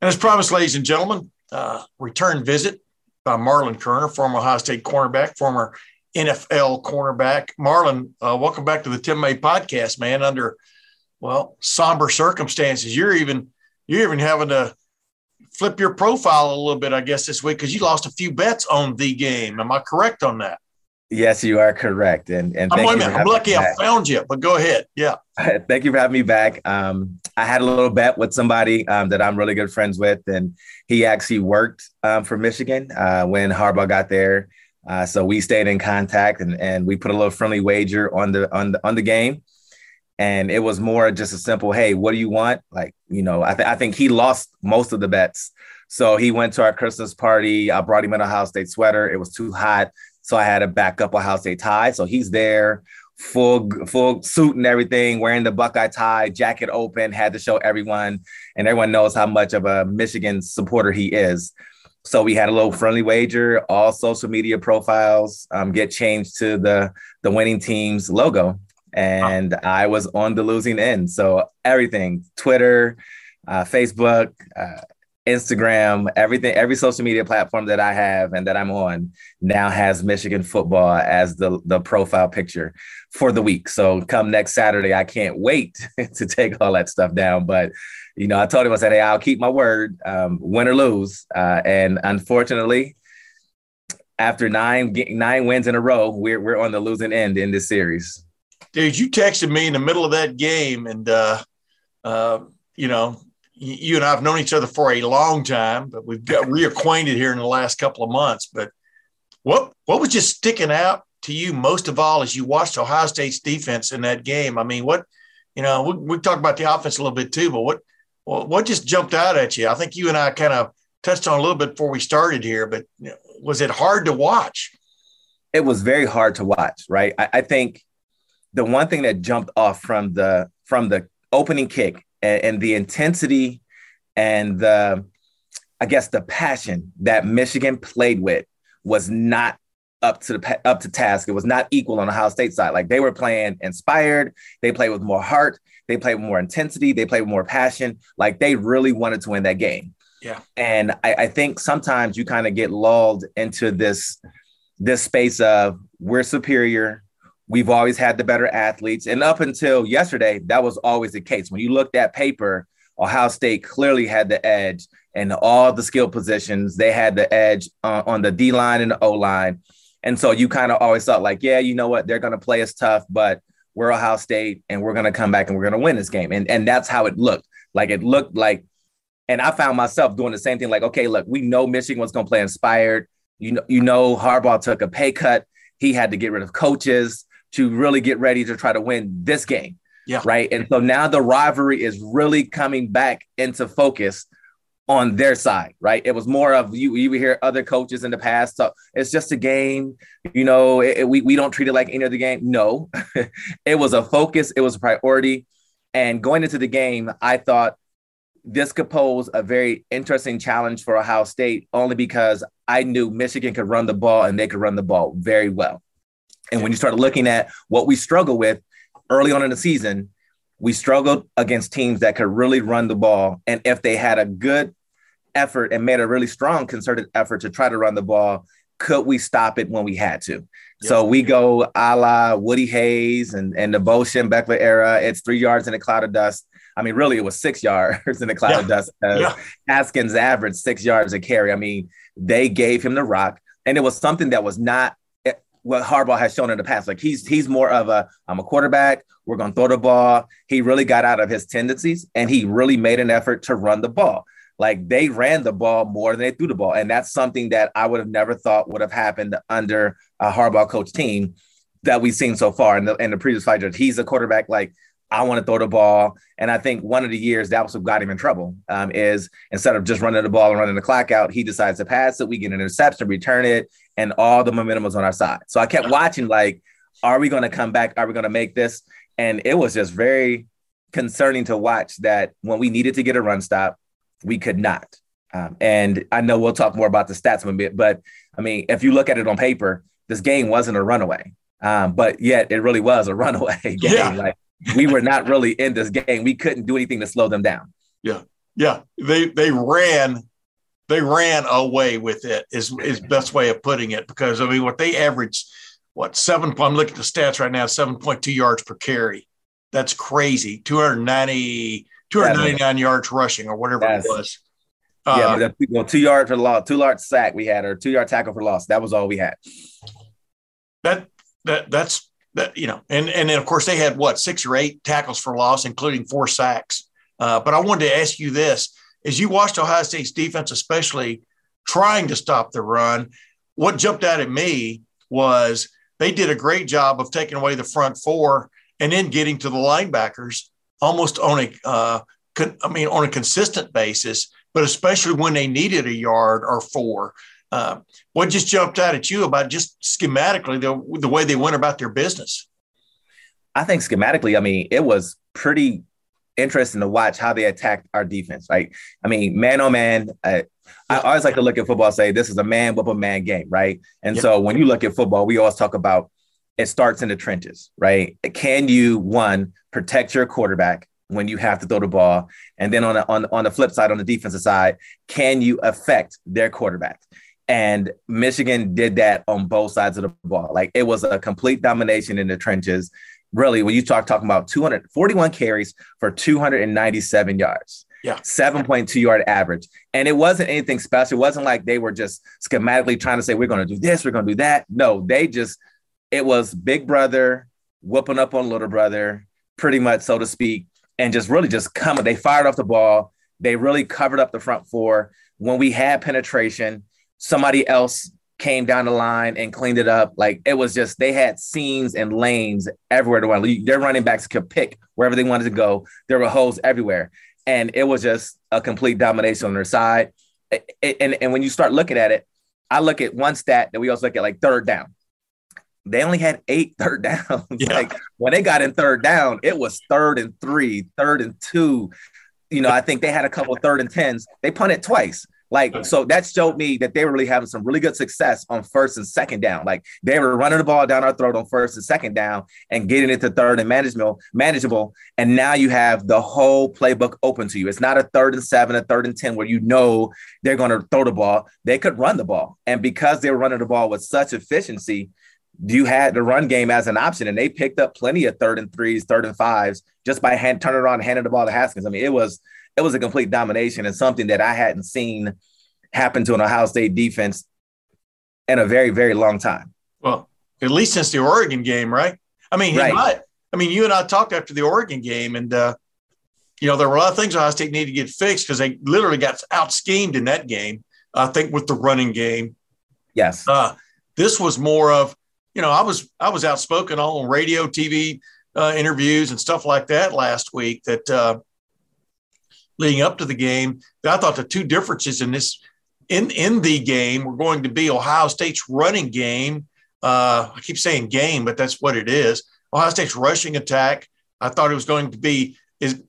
And as promised, ladies and gentlemen, uh, return visit by Marlon Kerner, former Ohio State cornerback, former N F L cornerback. Marlon, uh, welcome back to the Tim May Podcast, man. Under well somber circumstances, you're even you're even having to flip your profile a little bit, I guess, this week because you lost a few bets on the game. Am I correct on that? Yes, you are correct, and and thank I'm, you for I'm lucky I found you. But go ahead, yeah. Thank you for having me back. Um, I had a little bet with somebody um, that I'm really good friends with, and he actually worked um, for Michigan uh, when Harbaugh got there, uh, so we stayed in contact and, and we put a little friendly wager on the on the on the game, and it was more just a simple, hey, what do you want? Like, you know, I, th- I think he lost most of the bets, so he went to our Christmas party. I brought him an Ohio State sweater. It was too hot, so I had to back up Ohio State tie. So he's there, full full suit and everything, wearing the Buckeye tie, jacket open, had to show everyone. And everyone knows how much of a Michigan supporter he is. So we had a little friendly wager. All social media profiles um, get changed to the, the winning team's logo. And wow. I was on the losing end. So everything, Twitter, uh, Facebook, uh, Instagram, everything, every social media platform that I have and that I'm on now has Michigan football as the, the profile picture for the week. So come next Saturday, I can't wait to take all that stuff down. But, you know, I told him, I said, hey, I'll keep my word, um, win or lose. Uh, and unfortunately, after nine nine wins in a row, we're we're on the losing end in this series. Dude, you texted me in the middle of that game and, uh, uh, you know, you and I have known each other for a long time, but we've got reacquainted here in the last couple of months. But what what was just sticking out to you most of all as you watched Ohio State's defense in that game? I mean, what you know, we, we talked about the offense a little bit too, but what what just jumped out at you? I think you and I kind of touched on a little bit before we started here, but was it hard to watch? It was very hard to watch, right? I, I think the one thing that jumped off from the from the opening kick. And the intensity and the, I guess, the passion that Michigan played with was not up to the up to task. It was not equal on the Ohio State side. Like they were playing inspired. They played with more heart. They played with more intensity. They played with more passion. Like they really wanted to win that game. Yeah. And I, I think sometimes you kind of get lulled into this this space of we're superior. We've always had the better athletes. And up until yesterday, that was always the case. When you looked at paper, Ohio State clearly had the edge in all the skill positions. They had the edge uh, on the D-line and the O-line. And so you kind of always thought like, yeah, you know what? They're going to play us tough, but we're Ohio State and we're going to come back and we're going to win this game. And, and that's how it looked. Like it looked like, and I found myself doing the same thing. Like, okay, look, we know Michigan was going to play inspired. You know, you know, Harbaugh took a pay cut. He had to get rid of coaches to really get ready to try to win this game. Yeah. Right. And so now the rivalry is really coming back into focus on their side. Right. It was more of you, you would hear other coaches in the past talk, it's just a game. You know, it, it, we, we don't treat it like any other game. No, it was a focus. It was a priority. And going into the game, I thought this could pose a very interesting challenge for Ohio State, only because I knew Michigan could run the ball and they could run the ball very well. And when you start looking at what we struggle with early on in the season, we struggled against teams that could really run the ball. And if they had a good effort and made a really strong concerted effort to try to run the ball, could we stop it when we had to? Yep. So we go a la Woody Hayes and, and the Bo Schembechler era. It's three yards in a cloud of dust. I mean, really, it was six yards in a cloud yeah. of dust. Yeah. Haskins averaged six yards a carry. I mean, they gave him the rock. And it was something that was not what Harbaugh has shown in the past. Like he's he's more of a, I'm a quarterback, we're going to throw the ball. He really got out of his tendencies, and he really made an effort to run the ball. Like they ran the ball more than they threw the ball. And that's something that I would have never thought would have happened under a Harbaugh coach team that we've seen so far in the, in the previous five years. He's a quarterback, like, I want to throw the ball. And I think one of the years that was what got him in trouble um, is instead of just running the ball and running the clock out, he decides to pass it. We get an interception, return it, and all the momentum was on our side. So I kept watching, like, are we going to come back? Are we going to make this? And it was just very concerning to watch that when we needed to get a run stop, we could not. Um, and I know we'll talk more about the stats in a bit, but I mean, if you look at it on paper, this game wasn't a runaway, um, but yet it really was a runaway game. Yeah. Like, we were not really in this game. We couldn't do anything to slow them down. Yeah. Yeah. They they ran they ran away with it is is best way of putting it, because I mean what they averaged, what, seven I'm looking at the stats right now, seven point two yards per carry. That's crazy. two hundred ninety-nine yards rushing or whatever That's, it was. Yeah, uh, but the, well, two yards for loss, two yard sack we had, or two yard tackle for loss. That was all we had. That that that's That, you know, and, and then, of course, they had, what, six or eight tackles for loss, including four sacks. Uh, but I wanted to ask you this. As you watched Ohio State's defense, especially trying to stop the run, what jumped out at me was they did a great job of taking away the front four and then getting to the linebackers almost on a, uh, con- I mean, on a consistent basis, but especially when they needed a yard or four. Uh, what just jumped out at you about just schematically the the way they went about their business? I think schematically, I mean, it was pretty interesting to watch how they attacked our defense. Like, I mean, man on man, uh, I always like to look at football and say this is a man whoop a man game, right? And yep. so when you look at football, we always talk about it starts in the trenches, right? Can you, one, protect your quarterback when you have to throw the ball? And then on the, on, on the flip side, on the defensive side, can you affect their quarterback? And Michigan did that on both sides of the ball. Like, it was a complete domination in the trenches. Really, when you talk talking about two hundred forty-one carries for two hundred ninety-seven yards, yeah, seven point two yard average. And it wasn't anything special. It wasn't like they were just schematically trying to say, we're going to do this, we're going to do that. No, they just, it was big brother whooping up on little brother, pretty much, so to speak, and just really just coming. They fired off the ball. They really covered up the front four. When we had penetration, somebody else came down the line and cleaned it up. Like, it was just, they had seams and lanes everywhere to run. Their running backs could pick wherever they wanted to go. There were holes everywhere. And it was just a complete domination on their side. It, it, and, and when you start looking at it, I look at one stat that we also look at, like third down. They only had eight third downs. Yeah. Like, when they got in third down, it was third and three, third and two. You know, I think they had a couple of third and tens. They punted twice. Like, so that showed me that they were really having some really good success on first and second down. Like, they were running the ball down our throat on first and second down and getting it to third and manageable, manageable. And now you have the whole playbook open to you. It's not a third and seven, a third and ten where you know they're going to throw the ball. They could run the ball. And because they were running the ball with such efficiency, you had the run game as an option. And they picked up plenty of third and threes, third and fives just by hand, turning around and handing the ball to Haskins. I mean, it was – It was a complete domination and something that I hadn't seen happen to an Ohio State defense in a very, very long time. Well, at least since the Oregon game, right? I mean, right. I, I mean, you and I talked after the Oregon game, and uh, you know, there were a lot of things Ohio State needed to get fixed because they literally got out-schemed in that game. I think with the running game, yes. Uh, this was more of, you know, I was I was outspoken all on radio, T V, uh, interviews and stuff like that last week that uh, leading up to the game, that I thought the two differences in this in, in the game were going to be Ohio State's running game. Uh, I keep saying game, but that's what it is. Ohio State's rushing attack. I thought it was going to be is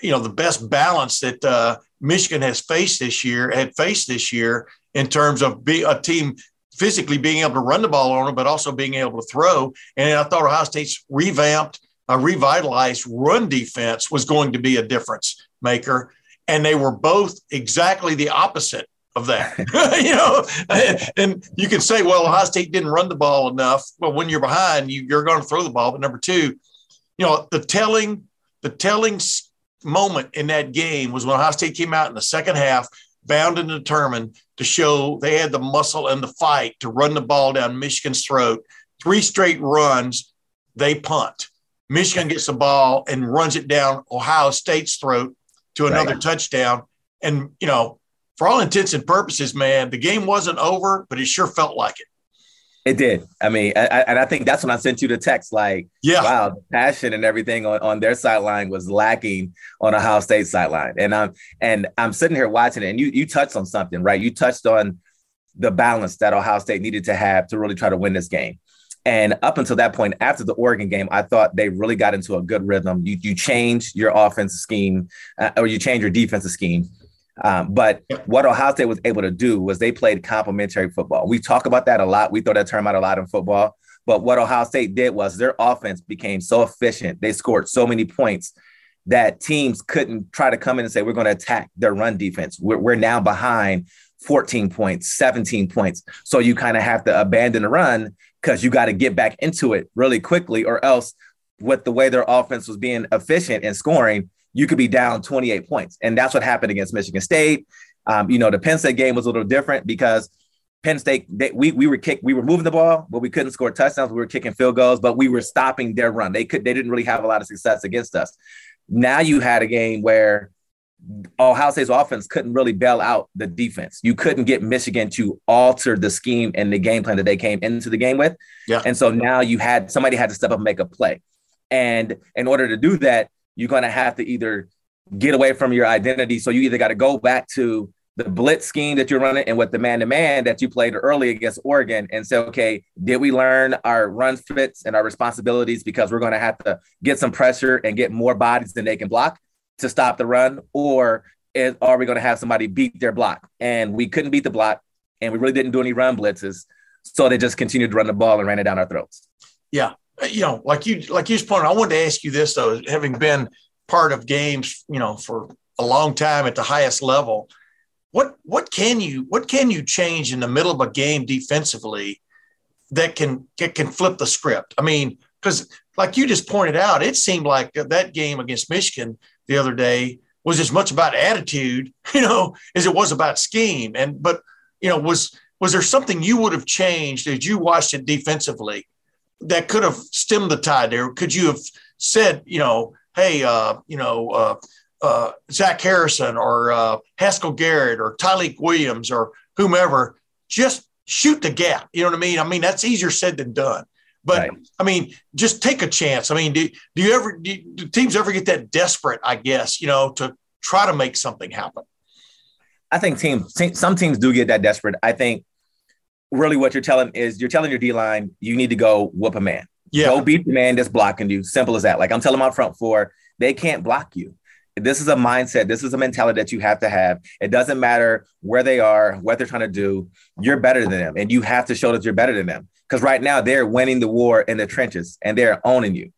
you know the best balance that uh, Michigan has faced this year had faced this year in terms of be a team physically being able to run the ball on them, but also being able to throw. And I thought Ohio State's revamped, uh, revitalized run defense was going to be a difference maker, and they were both exactly the opposite of that. you know, and, and you can say, well, Ohio State didn't run the ball enough. Well, when you're behind, you, you're going to throw the ball. But number two, you know, the telling, the telling moment in that game was when Ohio State came out in the second half, bound and determined to show they had the muscle and the fight to run the ball down Michigan's throat. Three straight runs, they punt. Michigan gets the ball and runs it down Ohio State's throat to another right. touchdown. And, you know, for all intents and purposes, man, the game wasn't over, but it sure felt like it. It did. I mean, I, I, and I think that's when I sent you the text, like, yeah. wow, the passion and everything on, on their sideline was lacking on Ohio State's sideline. And I'm and I'm sitting here watching it, and you you touched on something, right? You touched on the balance that Ohio State needed to have to really try to win this game. And up until that point, after the Oregon game, I thought they really got into a good rhythm. You you change your offensive scheme uh, or you change your defensive scheme. Um, but what Ohio State was able to do was they played complementary football. We talk about that a lot. We throw that term out a lot in football. But what Ohio State did was their offense became so efficient. They scored so many points that teams couldn't try to come in and say, we're going to attack their run defense. We're, we're now behind fourteen points, seventeen points. So you kind of have to abandon the run because you got to get back into it really quickly, or else with the way their offense was being efficient and scoring, you could be down twenty-eight points. And that's what happened against Michigan State. Um, you know, the Penn State game was a little different because Penn State, they, we we were kick, we were moving the ball, but we couldn't score touchdowns. We were kicking field goals, but we were stopping their run. They could, they didn't really have a lot of success against us. Now you had a game where Ohio State's offense couldn't really bail out the defense. You couldn't get Michigan to alter the scheme and the game plan that they came into the game with. Yeah. And so now you had, somebody had to step up and make a play. And in order to do that, you're going to have to either get away from your identity. So you either got to go back to the blitz scheme that you're running and with the man-to-man that you played early against Oregon and say, okay, did we learn our run fits and our responsibilities? Because we're going to have to get some pressure and get more bodies than they can block to stop the run. Or is, are we going to have somebody beat their block? And we couldn't beat the block, and we really didn't do any run blitzes. So they just continued to run the ball and ran it down our throats. Yeah. You know, like you, like you just pointed out, I wanted to ask you this, though, having been part of games, you know, for a long time at the highest level, what, what can you, what can you change in the middle of a game defensively that can, that can flip the script? I mean, because like you just pointed out, it seemed like that game against Michigan the other day was as much about attitude, you know, as it was about scheme. And, but, you know, was, was there something you would have changed as you watched it defensively that could have stemmed the tide there? Could you have said, you know, hey, uh, you know, uh, uh, Zach Harrison or uh, Haskell Garrett or Tyreek Williams or whomever, just shoot the gap. You know what I mean? I mean, that's easier said than done. But, right. I mean, just take a chance. I mean, do, do you ever do, do teams ever get that desperate, I guess, you know, to try to make something happen? I think teams, some teams do get that desperate. I think really what you're telling is you're telling your D-line, you need to go whoop a man. Yeah. Go beat the man that's blocking you. Simple as that. Like I'm telling my front four, they can't block you. This is a mindset. This is a mentality that you have to have. It doesn't matter where they are, what they're trying to do. You're better than them. And you have to show that you're better than them. Because right now they're winning the war in the trenches and they're owning you.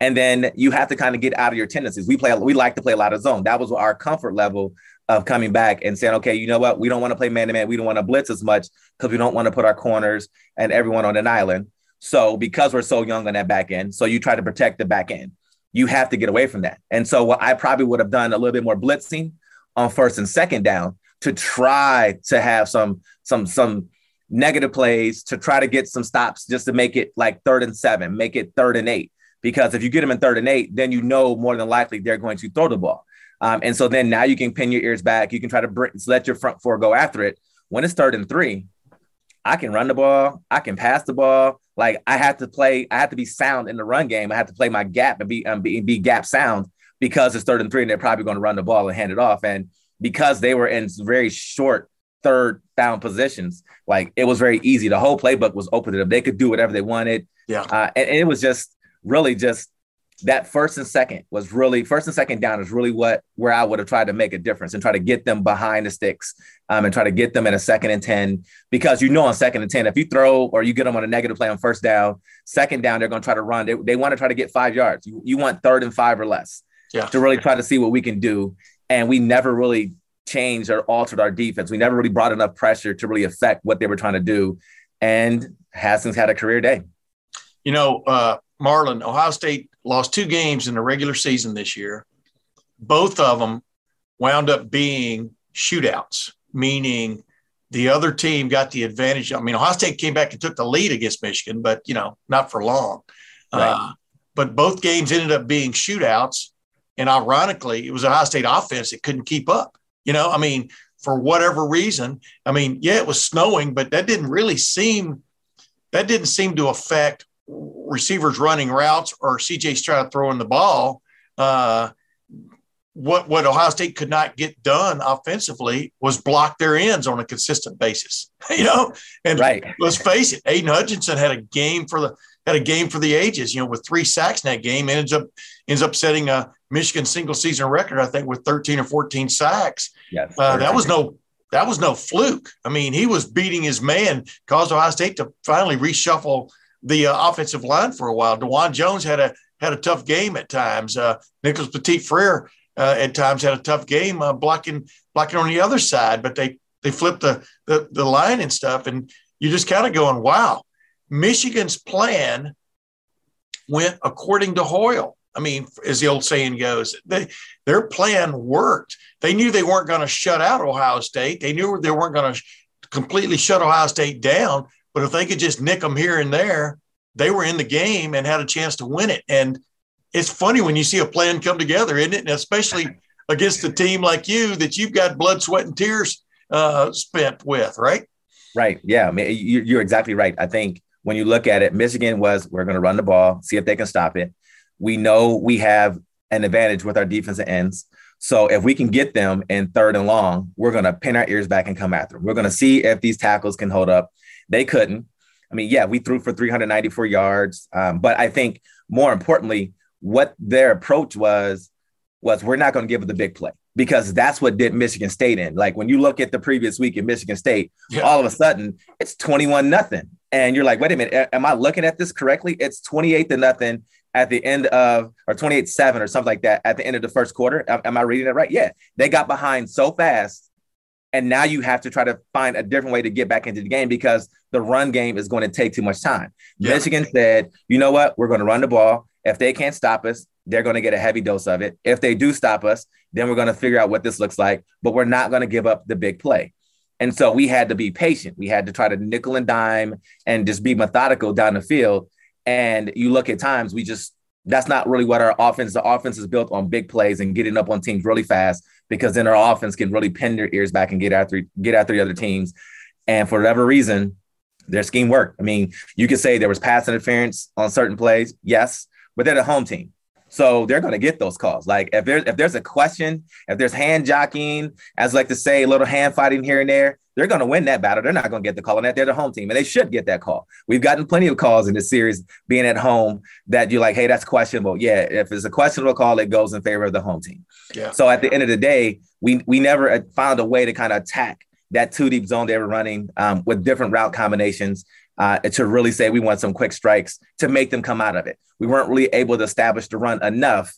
And then you have to kind of get out of your tendencies. We play, we like to play a lot of zone. That was our comfort level of coming back and saying, okay, you know what? We don't want to play man-to-man. We don't want to blitz as much because we don't want to put our corners and everyone on an island. So because we're so young on that back end, so you try to protect the back end. You have to get away from that. And so what I probably would have done a little bit more blitzing on first and second down to try to have some, some, some negative plays to try to get some stops just to make it like third and seven, make it third and eight. Because if you get them in third and eight, then you know more than likely they're going to throw the ball. Um, and so then now you can pin your ears back. You can try to bring, let your front four go after it. When it's third and three, I can run the ball. I can pass the ball. Like I have to play. I have to be sound in the run game. I have to play my gap and be um, be, be gap sound because it's third and three and they're probably going to run the ball and hand it off. And because they were in very short third down positions, like it was very easy. The whole playbook was open to them. They could do whatever they wanted. Yeah. Uh, and, and it was just really just that first and second was really first and second down is really what where I would have tried to make a difference and try to get them behind the sticks um, and try to get them in a second and ten, because, you know, on second and ten, if you throw or you get them on a negative play on first down, second down, they're going to try to run. They, they want to try to get five yards. You, you want third and five or less yeah. to really try to see what we can do. And we never really changed or altered our defense. We never really brought enough pressure to really affect what they were trying to do. And Haskins had a career day. You know, uh, Marlon, Ohio State lost two games in the regular season this year. Both of them wound up being shootouts, meaning the other team got the advantage. I mean, Ohio State came back and took the lead against Michigan, but, you know, not for long. Right. Uh, but both games ended up being shootouts. And ironically, it was Ohio State offense that couldn't keep up. You know, I mean, for whatever reason, I mean, yeah, it was snowing, but that didn't really seem – that didn't seem to affect receivers running routes or C J. Stroud throwing the ball. Uh, what what Ohio State could not get done offensively was block their ends on a consistent basis, you know. And right. let's face it, Aiden Hutchinson had a game for the had a game for the ages, you know, with three sacks in that game, ends up ends up setting a Michigan single season record, I think, with thirteen or fourteen sacks. Yes, uh, that was no that was no fluke. I mean, he was beating his man, caused Ohio State to finally reshuffle the uh, offensive line for a while. DeJuan Jones had a had a tough game at times. Uh, Nicholas Petit-Frere uh, at times had a tough game uh, blocking blocking on the other side, but they they flipped the, the the line and stuff. And you're just kind of going, wow, Michigan's plan went according to Hoyle. I mean, as the old saying goes, they, their plan worked. They knew they weren't going to shut out Ohio State. They knew they weren't going to sh- completely shut Ohio State down. But if they could just nick them here and there, they were in the game and had a chance to win it. And it's funny when you see a plan come together, isn't it? And especially against a team like you that you've got blood, sweat, and tears uh, spent with, right? Right. Yeah, I mean, you're exactly right. I think when you look at it, Michigan was, we're going to run the ball, see if they can stop it. We know we have an advantage with our defensive ends. So if we can get them in third and long, we're going to pin our ears back and come after them. We're going to see if these tackles can hold up. They couldn't. I mean, yeah, we threw for three hundred ninety-four yards. Um, but I think more importantly, what their approach was, was we're not going to give it the big play, because that's what did Michigan State in. Like when you look at the previous week in Michigan State, yeah. all of a sudden it's twenty-one nothing. And you're like, wait a minute, am I looking at this correctly? It's twenty-eight to nothing at the end of, or twenty-eight seven or something like that at the end of the first quarter. Am I reading that right? Yeah. They got behind so fast. And now you have to try to find a different way to get back into the game, because the run game is going to take too much time. Yeah. Michigan said, you know what? We're going to run the ball. If they can't stop us, they're going to get a heavy dose of it. If they do stop us, then we're going to figure out what this looks like, but we're not going to give up the big play. And so we had to be patient. We had to try to nickel and dime and just be methodical down the field. And you look at times, we just, that's not really what our offense, the offense is built on big plays and getting up on teams really fast, because then our offense can really pin their ears back and get after get after the other teams. And for whatever reason, their scheme worked. I mean, you could say there was pass interference on certain plays, yes, but they're the home team. So they're going to get those calls. Like if there's, if there's a question, if there's hand jockeying, as I like to say, a little hand fighting here and there, they're going to win that battle. They're not going to get the call on that. They're the home team, and they should get that call. We've gotten plenty of calls in this series being at home that you're like, hey, that's questionable. Yeah, if it's a questionable call, it goes in favor of the home team. Yeah. So at the end of the day, we we never found a way to kind of attack that two deep zone they were running um, with different route combinations uh, to really say we want some quick strikes to make them come out of it. We weren't really able to establish the run enough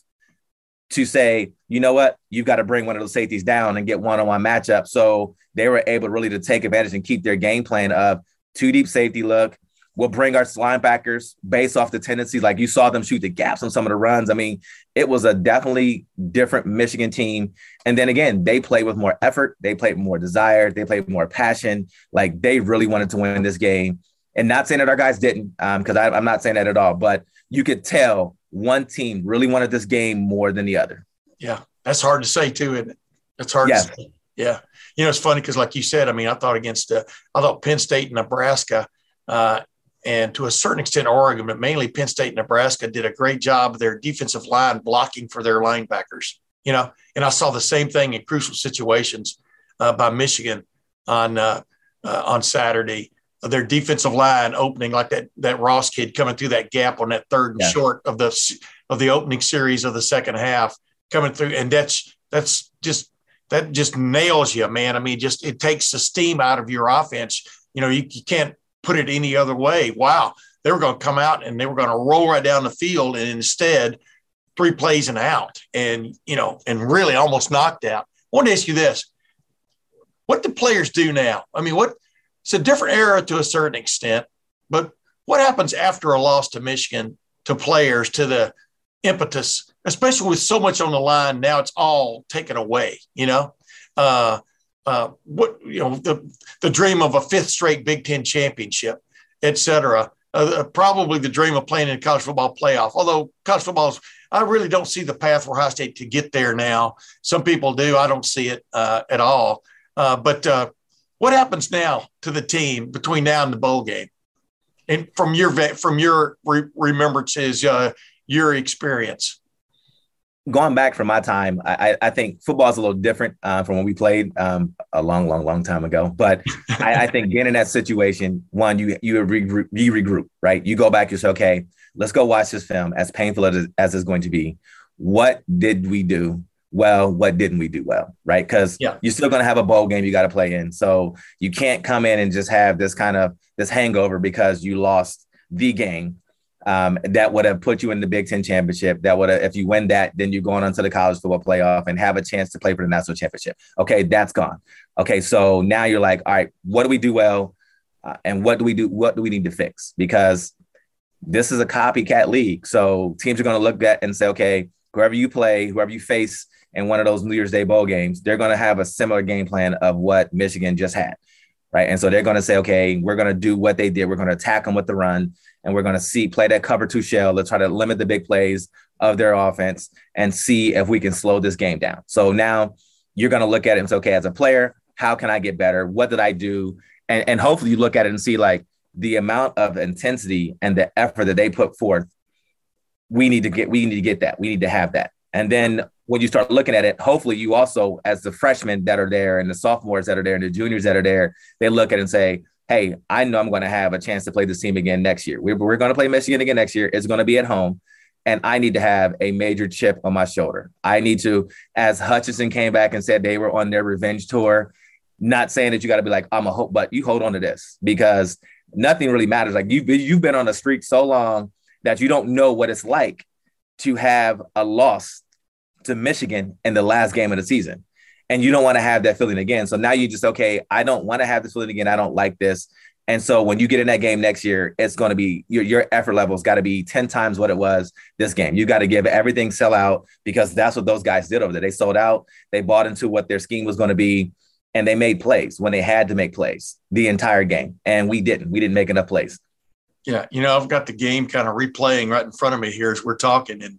to say, you know what, you've got to bring one of those safeties down and get one-on-one matchup. So they were able really to take advantage and keep their game plan of two deep safety look. We'll bring our linebackers based off the tendencies. Like you saw them shoot the gaps on some of the runs. I mean, it was a definitely different Michigan team. And then again, they played with more effort. They played with more desire. They played with more passion. Like they really wanted to win this game. And not saying that our guys didn't, um, because I'm not saying that at all, but you could tell one team really wanted this game more than the other. Yeah, that's hard to say too, isn't it? That's hard yeah. to say. Yeah. You know, it's funny because, like you said, I mean, I thought against uh, I thought Penn State and Nebraska uh, and to a certain extent Oregon, but mainly Penn State and Nebraska did a great job of their defensive line blocking for their linebackers. You know, and I saw the same thing in crucial situations uh, by Michigan on uh, uh, on Saturday. Their defensive line opening like that that Ross kid coming through that gap on that third and yeah. short of the of the opening series of the second half coming through, and that's that's just that just nails you, man. I mean, just it takes the steam out of your offense. You know, you, you can't put it any other way. Wow, they were going to come out and they were going to roll right down the field, and instead three plays and out, and you know, and really almost knocked out. I want to ask you this: what do players do now? I mean, what? It's a different era to a certain extent, but what happens after a loss to Michigan, to players, to the impetus, especially with so much on the line now? It's all taken away, you know. Uh, uh, what you know, the the dream of a fifth straight Big Ten championship, et cetera. Uh, probably the dream of playing in a college football playoff. Although college football's, I really don't see the path for Ohio State to get there now. Some people do. I don't see it uh, at all. Uh, but uh, What happens now to the team between now and the bowl game, and from your from your re- remembrances, uh, your experience? Going back from my time, I, I think football is a little different uh, from when we played um, a long, long, long time ago. But I, I think getting in that situation, one, you you regroup, you regroup, right? You go back, you say, okay, let's go watch this film. As painful as as it's going to be, what did we do? Well, what didn't we do well, right? Because yeah. you're still going to have a bowl game you got to play in. So you can't come in and just have this kind of this hangover because you lost the game um, that would have put you in the Big Ten championship. That would have, if you win that, then you're going on to the college football playoff and have a chance to play for the national championship. Okay, that's gone. Okay, so now you're like, all right, what do we do well? Uh, and what do we do? What do we need to fix? Because this is a copycat league. So teams are going to look at and say, okay, whoever you play, whoever you face, in one of those New Year's Day bowl games, they're going to have a similar game plan of what Michigan just had, right? And so they're going to say, okay, we're going to do what they did. We're going to attack them with the run, and we're going to see play that cover two shell. Let's try to limit the big plays of their offense and see if we can slow this game down. So now you're going to look at it and say, okay, as a player, how can I get better? What did I do? And, and hopefully you look at it and see like the amount of intensity and the effort that they put forth. We need to get, we need to get that. We need to have that. And then when you start looking at it, hopefully you also, as the freshmen that are there and the sophomores that are there and the juniors that are there, they look at it and say, hey, I know I'm going to have a chance to play this team again next year. We're, we're going to play Michigan again next year. It's going to be at home. And I need to have a major chip on my shoulder. I need to, as Hutchinson came back and said they were on their revenge tour, not saying that you got to be like, I'm a hope, but you hold on to this because nothing really matters. Like you've been, you've been on the street so long that you don't know what it's like to have a loss to Michigan in the last game of the season. And you don't want to have that feeling again. So now you just, okay, I don't want to have this feeling again. I don't like this. And so when you get in that game next year, it's going to be your, your effort level's got to be ten times what it was this game. You got to give everything, sell out, because that's what those guys did over there. They sold out. They bought into what their scheme was going to be. And they made plays when they had to make plays the entire game. And we didn't, we didn't make enough plays. Yeah. You know, I've got the game kind of replaying right in front of me here as we're talking, and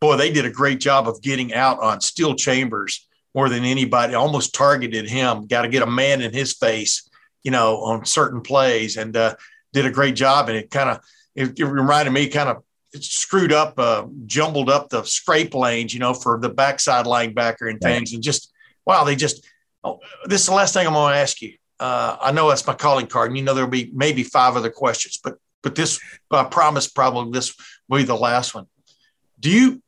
boy, they did a great job of getting out on Steele Chambers more than anybody, almost targeted him, got to get a man in his face, you know, on certain plays, and uh, did a great job. And it kind of, it, it reminded me kind of screwed up, uh, jumbled up the scrape lanes, you know, for the backside linebacker and things. And just, wow, they just, oh, this is the last thing I'm going to ask you. Uh, I know that's my calling card, and you know, there'll be maybe five other questions, but, but this, I promise probably this will be the last one. Do you,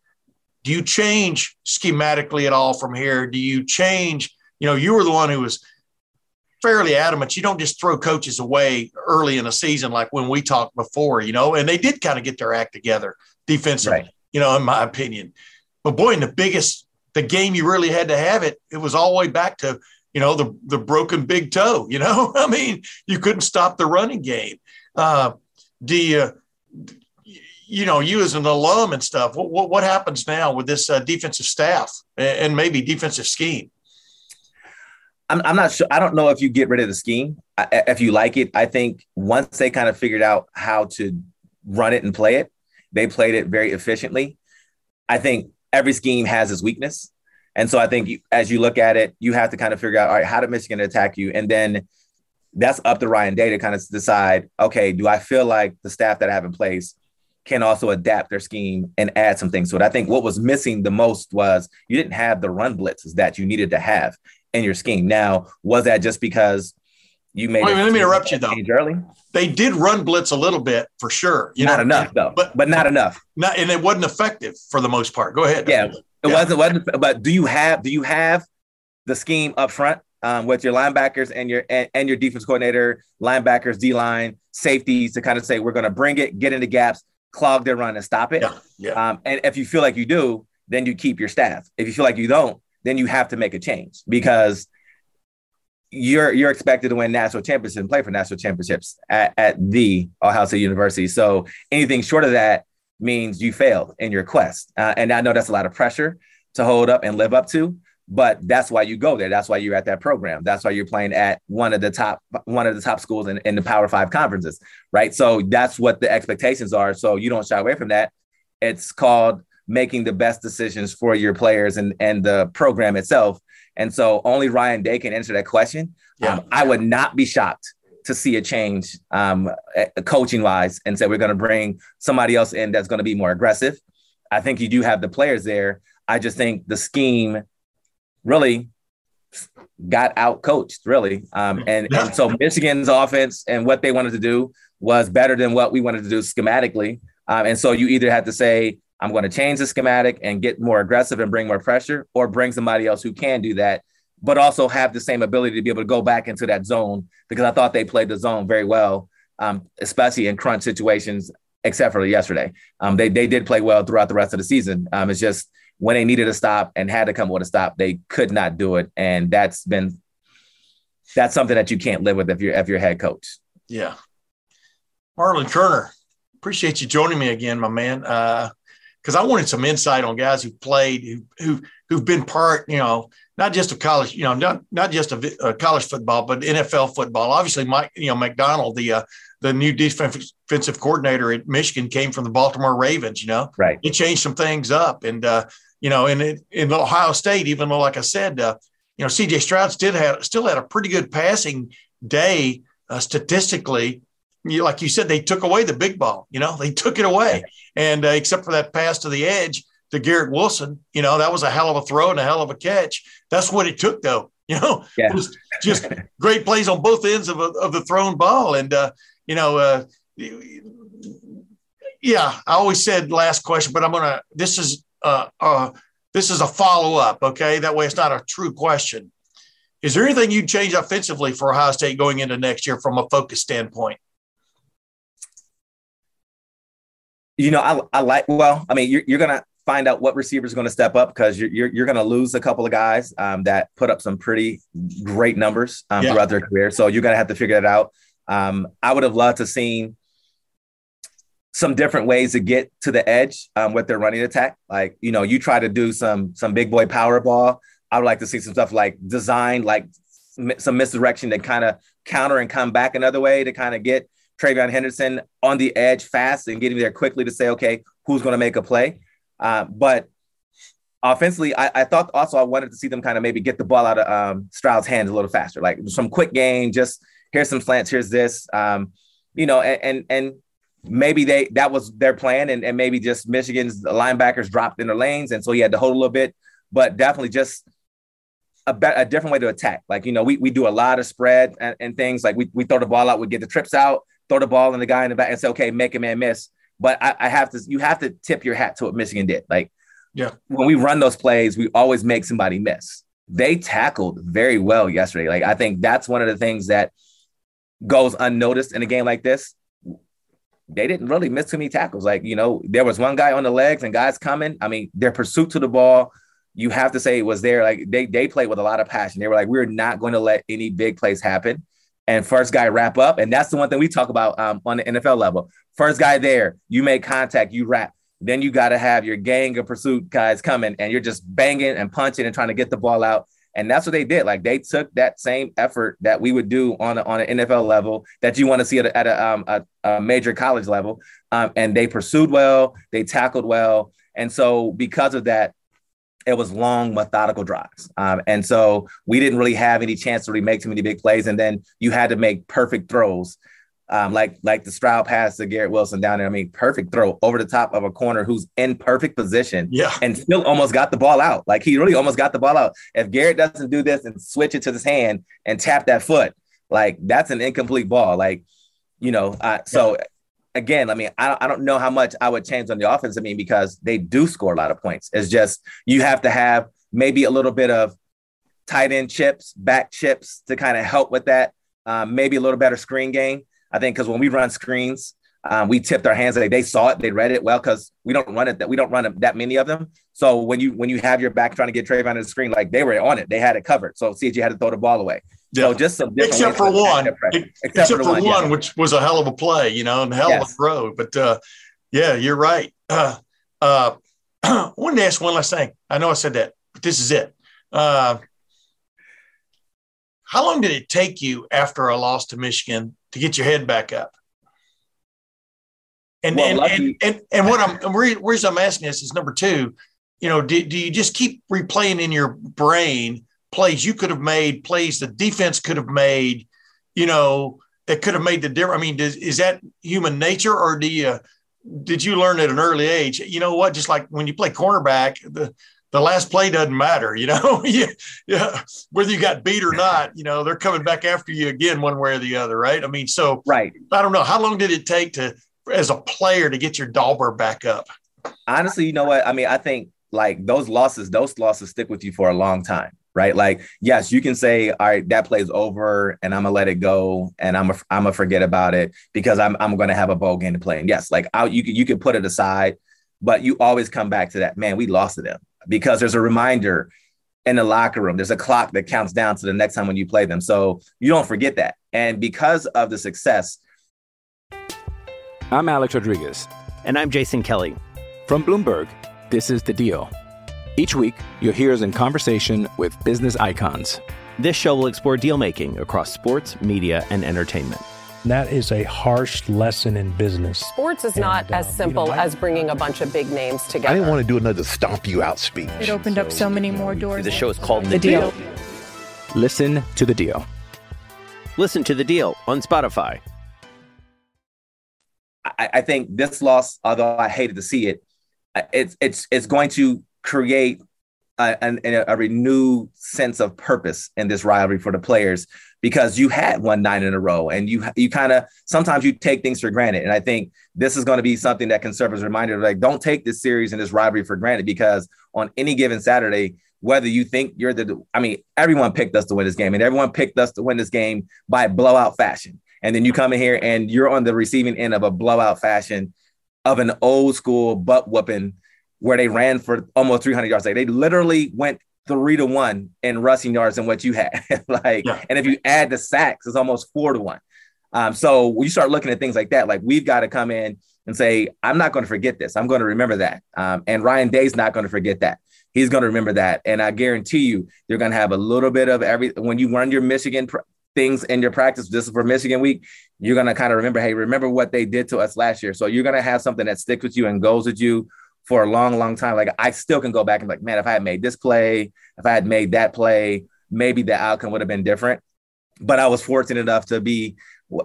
Do you change schematically at all from here? Do you change? You know, you were the one who was fairly adamant. You don't just throw coaches away early in the season like when we talked before, you know, and they did kind of get their act together defensively, right. You know, in my opinion. But, boy, in the biggest – the game you really had to have it, it was all the way back to, you know, the, the broken big toe, you know. I mean, you couldn't stop the running game. Uh, do you – you know, you as an alum and stuff, what what, what happens now with this uh, defensive staff and, and maybe defensive scheme? I'm, I'm not sure. I don't know if you get rid of the scheme, I, if you like it. I think once they kind of figured out how to run it and play it, they played it very efficiently. I think every scheme has its weakness. And so I think you, as you look at it, you have to kind of figure out, all right, how did Michigan attack you? And then that's up to Ryan Day to kind of decide, okay, do I feel like the staff that I have in place can also adapt their scheme and add some things to it? I think what was missing the most was you didn't have the run blitzes that you needed to have in your scheme. Now, was that just because you made Wait, it? Let me interrupt you, though. Early? They did run blitz a little bit, for sure. You not know? enough, though, but, but not enough. Not, and it wasn't effective for the most part. Go ahead. Yeah. It yeah. wasn't, wasn't, but do you have do you have the scheme up front um, with your linebackers and your and, and your defense coordinator, linebackers, D line, safeties to kind of say we're going to bring it, get into gaps, clog their run, and stop it? Yeah. Yeah. Um, and if you feel like you do, then you keep your staff. If you feel like you don't, then you have to make a change, because you're you're expected to win national championships and play for national championships at, at the Ohio State University. So anything short of that means you failed in your quest. Uh, and I know that's a lot of pressure to hold up and live up to, but that's why you go there. That's why you're at that program. That's why you're playing at one of the top, one of the top schools in, in the Power Five conferences, right? So that's what the expectations are. So you don't shy away from that. It's called making the best decisions for your players and, and the program itself. And so only Ryan Day can answer that question. Yeah. Um, I would not be shocked to see a change um, coaching wise and say, we're going to bring somebody else in that's going to be more aggressive. I think you do have the players there. I just think the scheme really got out coached really. Um, and, and so Michigan's offense and what they wanted to do was better than what we wanted to do schematically. Um, and so you either had to say, I'm going to change the schematic and get more aggressive and bring more pressure, or bring somebody else who can do that, but also have the same ability to be able to go back into that zone, because I thought they played the zone very well, um, especially in crunch situations, except for yesterday. Um, they they did play well throughout the rest of the season. Um, it's just when they needed a stop and had to come with a stop, they could not do it. And that's been that's something that you can't live with if you're, if you're head coach. Yeah. Marlon Kerner, appreciate you joining me again, my man. Uh, because I wanted some insight on guys who played, who, who, who've been part, you know, not just of college, you know, not, not just of uh, college football, but N F L football. Obviously, Mike, you know, McDonald, the uh, the new defensive coordinator at Michigan, came from the Baltimore Ravens, you know. Right. He changed some things up. And, uh, you know, and in, in Ohio State, even though, like I said, uh, you know, C J. Stroud still had, still had a pretty good passing day uh, statistically. You, like you said, they took away the big ball, you know, they took it away. And uh, except for that pass to the edge to Garrett Wilson, you know, that was a hell of a throw and a hell of a catch. That's what it took, though. You know, yeah. It was just great plays on both ends of, a, of the thrown ball. And, uh, you know, uh, yeah, I always said last question, but I'm going to, this is, uh, uh, this is a follow-up. Okay. That way it's not a true question. Is there anything you'd change offensively for Ohio State going into next year from a focus standpoint? You know, I, I like, well, I mean, you're, you're going to find out what receiver is going to step up, because you're, you're, you're going to lose a couple of guys um, that put up some pretty great numbers um, yeah. throughout their career. So you're going to have to figure that out. Um, I would have loved to seen some different ways to get to the edge um, with their running attack. Like, you know, you try to do some, some big boy power ball. I would like to see some stuff like design, like some misdirection to kind of counter and come back another way to kind of get Trayvon Henderson on the edge fast and getting there quickly to say, okay, who's going to make a play? Uh, but offensively, I, I thought also I wanted to see them kind of maybe get the ball out of um, Stroud's hands a little faster, like some quick game, just here's some slants, here's this, um, you know, and, and, and maybe they, that was their plan. And, and maybe just Michigan's linebackers dropped in their lanes. And so he had to hold a little bit, but definitely just A, be- a different way to attack. Like, you know, we we do a lot of spread and, and things like we we throw the ball out, we get the trips out, throw the ball in the guy in the back and say, okay, make a man miss. But I, I have to, you have to tip your hat to what Michigan did. Like, yeah, when we run those plays, we always make somebody miss. They tackled very well yesterday. Like, I think that's one of the things that goes unnoticed in a game like this. They didn't really miss too many tackles. Like, you know, there was one guy on the legs and guys coming. I mean, their pursuit to the ball, you have to say it was there. Like they they played with a lot of passion. They were like, we're not going to let any big plays happen. And first guy wrap up. And that's the one thing we talk about um, on the N F L level. First guy there, you make contact, you wrap. Then you got to have your gang of pursuit guys coming and you're just banging and punching and trying to get the ball out. And that's what they did. Like they took that same effort that we would do on, a, on an N F L level that you want to see at a, at a, um, a, a major college level. Um, and they pursued well, they tackled well. And so because of that, it was long, methodical drives. Um, and so we didn't really have any chance to really make too many big plays. And then you had to make perfect throws, um, like like the Stroud pass to Garrett Wilson down there. I mean, perfect throw over the top of a corner who's in perfect position yeah. and still almost got the ball out. Like, he really almost got the ball out. If Garrett doesn't do this and switch it to his hand and tap that foot, like, that's an incomplete ball. Like, you know, uh, so yeah. – Again, I mean, I, I don't know how much I would change on the offense. I mean, because they do score a lot of points. It's just you have to have maybe a little bit of tight end chips, back chips to kind of help with that. Um, maybe a little better screen game. I think because when we run screens, um, we tipped our hands. They, they saw it. They read it well because we don't run it. That we don't run that many of them. So when you when you have your back trying to get Trayvon to the screen, like, they were on it. They had it covered. So C J had to throw the ball away. Yeah. So just some except for one, except, except for, for one, one yeah. which was a hell of a play, you know, and hell yes. of a throw. But uh, yeah, you're right. Uh, uh, I wanted to ask one last thing. I know I said that, but this is it. Uh, how long did it take you after a loss to Michigan to get your head back up? And well, and, and, and and what I'm reason I'm asking this is number two. You know, do, do you just keep replaying in your brain plays you could have made, plays the defense could have made, you know, that could have made the difference? I mean, does, is that human nature, or do you, did you learn at an early age, you know what, just like when you play cornerback, the, the last play doesn't matter, you know, yeah, yeah, whether you got beat or not, you know, they're coming back after you again one way or the other, right? I mean, so right. I don't know, how long did it take to, as a player, to get your Dauber back up? Honestly, you know what, I mean, I think like those losses, those losses stick with you for a long time. Right. Like, yes, you can say, all right, that play's over and I'm going to let it go. And I'm going I'm to forget about it because I'm I'm going to have a bowl game to play. And yes, like I, you can you can put it aside, but you always come back to that. Man, we lost to them because there's a reminder in the locker room. There's a clock that counts down to the next time when you play them. So you don't forget that. And because of the success. I'm Alex Rodriguez. And I'm Jason Kelly. From Bloomberg, this is The Deal. Each week, you'll hear us in conversation with business icons. This show will explore deal-making across sports, media, and entertainment. That is a harsh lesson in business. Sports is and, not as uh, simple you know, I, as bringing a bunch of big names together. I didn't want to do another stomp you out speech. It opened so, up so many more doors. The show is called The, the Deal. Deal. Listen to The Deal. Listen to The Deal on Spotify. I, I think this loss, although I hated to see it, it's it's it's going to create a, a, a renewed sense of purpose in this rivalry for the players, because you had won nine in a row and you you kind of sometimes you take things for granted. And I think this is going to be something that can serve as a reminder of, like, don't take this series and this rivalry for granted, because on any given Saturday, whether you think you're the I mean, everyone picked us to win this game and everyone picked us to win this game by blowout fashion. And then you come in here and you're on the receiving end of a blowout fashion of an old school butt whooping, where they ran for almost three hundred yards. Like, they literally went three to one in rushing yards than what you had. like, yeah. And if you add the sacks, it's almost four to one. Um, so when you start looking at things like that, like, we've got to come in and say, I'm not going to forget this. I'm going to remember that. Um, and Ryan Day's not going to forget that. He's going to remember that. And I guarantee you, you're going to have a little bit of every, when you run your Michigan pr- things in your practice, this is for Michigan week, you're going to kind of remember, hey, remember what they did to us last year. So you're going to have something that sticks with you and goes with you for a long, long time. Like, I still can go back and be like, man, if I had made this play, if I had made that play, maybe the outcome would have been different. But I was fortunate enough to be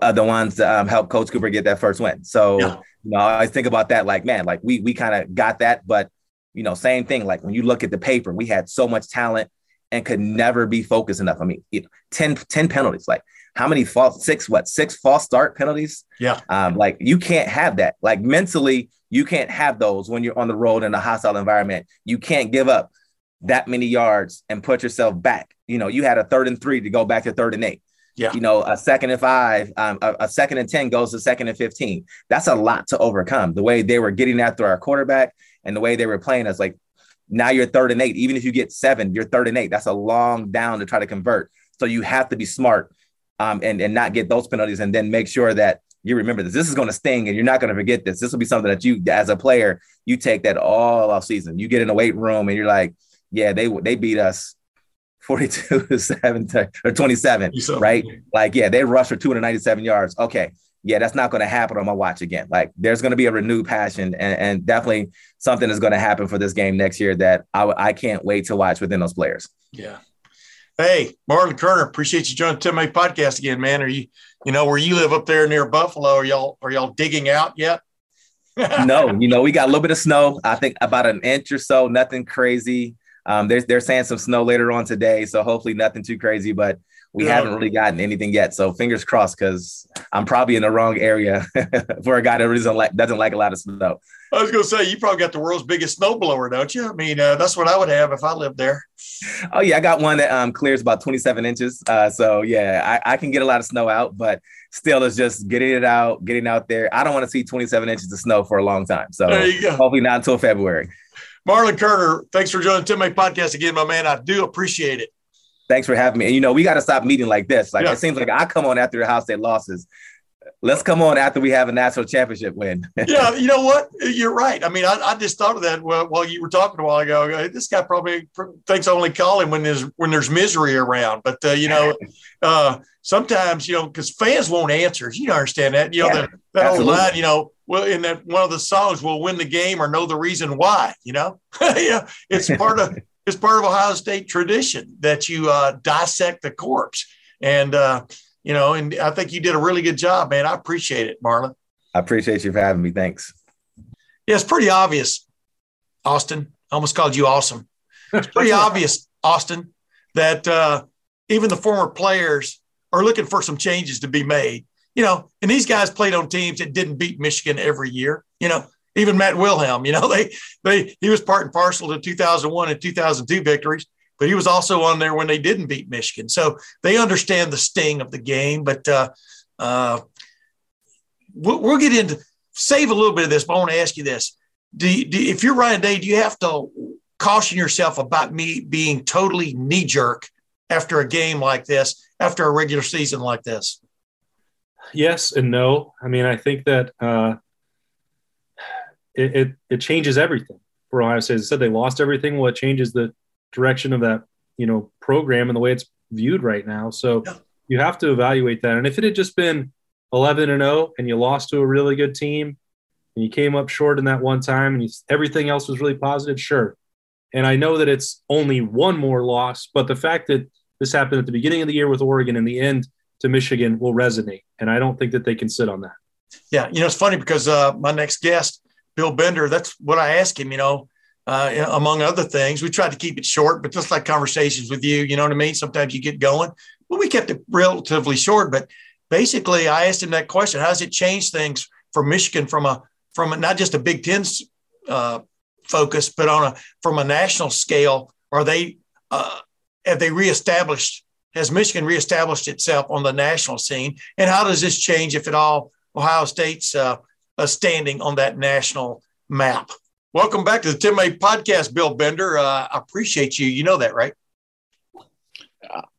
uh, the ones to um, help Coach Cooper get that first win. So, yeah. you know, I always think about that, like, man, like we we kind of got that. But, you know, same thing, like when you look at the paper, we had so much talent and could never be focused enough. I mean, you know, ten, ten penalties, like how many false, six, what, six false start penalties? Yeah. Um, like you can't have that. Like mentally, you can't have those when you're on the road in a hostile environment. You can't give up that many yards and put yourself back. You know, you had a third and three to go back to third and eight. Yeah. You know, a second and five, um, a, a second and ten goes to second and fifteen. That's a lot to overcome. The way they were getting after our quarterback and the way they were playing us, like, now you're third and eight. Even if you get seven, you're third and eight. That's a long down to try to convert. So you have to be smart um, and, and not get those penalties, and then make sure that you remember this. This is going to sting and you're not going to forget this. This will be something that you, as a player, you take that all off season. You get in the weight room and you're like, yeah, they they beat us forty-two to seven or twenty-seven, right? Like, yeah, they rushed for two hundred ninety-seven yards. Okay, yeah, that's not going to happen on my watch again. Like, there's going to be a renewed passion, and, and definitely something is going to happen for this game next year that I, I can't wait to watch within those players. Yeah. Hey, Marlon Kerner, appreciate you joining the Tim May Podcast again, man. Are you, you know, where you live up there near Buffalo, are y'all, are y'all digging out yet? No, you know, we got a little bit of snow. I think about an inch or so, nothing crazy. Um, they're, they're saying some snow later on today, so hopefully nothing too crazy, but we yeah. haven't really gotten anything yet. So fingers crossed, because I'm probably in the wrong area for a guy that doesn't like, doesn't like a lot of snow. I was going to say, you probably got the world's biggest snowblower, don't you? I mean, uh, that's what I would have if I lived there. Oh, yeah, I got one that um, clears about twenty-seven inches. Uh, so, yeah, I, I can get a lot of snow out, but still it's just getting it out, getting out there. I don't want to see twenty-seven inches of snow for a long time. So hopefully not until February. Marlon Kerner, thanks for joining the Tim May Podcast again, my man. I do appreciate it. Thanks for having me. And, you know, we got to stop meeting like this. Like, yeah. It seems like I come on after the Ohio State losses. Let's come on after we have a national championship win. Yeah, you know what? You're right. I mean, I, I just thought of that while you were talking a while ago. This guy probably thinks I only call him when there's, when there's misery around. But, uh, you know, uh, sometimes, you know, because fans won't answer. You don't understand that. You know, yeah, that, that whole line, you know, well, in that one of the songs, we'll win the game or know the reason why, you know. Yeah, it's part of – it's part of Ohio State tradition that you uh, dissect the corpse. And, uh, you know, and I think you did a really good job, man. I appreciate it, Marlon. I appreciate you for having me. Thanks. Yeah, it's pretty obvious, Austin. I almost called you awesome. It's pretty obvious, Austin, that uh, even the former players are looking for some changes to be made. You know, and these guys played on teams that didn't beat Michigan every year, you know. Even Matt Wilhelm, you know, they they he was part and parcel to two thousand one and two thousand two victories, but he was also on there when they didn't beat Michigan. So they understand the sting of the game. But uh, uh, we'll, we'll get into save a little bit of this. But I want to ask you this: do, do if you're Ryan Day, do you have to caution yourself about me being totally knee jerk after a game like this, after a regular season like this? Yes and no. I mean, I think that. Uh... It, it it changes everything for Ohio State. As I said, they lost everything. Well, it changes the direction of that, you know, program and the way it's viewed right now. So you have to evaluate that. And if it had just been eleven and oh and you lost to a really good team and you came up short in that one time and you, everything else was really positive, sure. And I know that it's only one more loss, but the fact that this happened at the beginning of the year with Oregon and the end to Michigan will resonate. And I don't think that they can sit on that. Yeah, you know, it's funny because uh, my next guest, Bill Bender, that's what I asked him, you know, uh, among other things. We tried to keep it short, but just like conversations with you, you know what I mean? Sometimes you get going. Well, we kept it relatively short, but basically I asked him that question. How does it change things for Michigan from a from a, not just a Big Ten uh, focus, but on a from a national scale? Are they uh, have they reestablished? Has Michigan reestablished itself on the national scene? And how does this change, if at all, Ohio State's uh, A standing on that national map? Welcome back to the Tim May Podcast, Bill Bender. Uh, I appreciate you. You know that, right?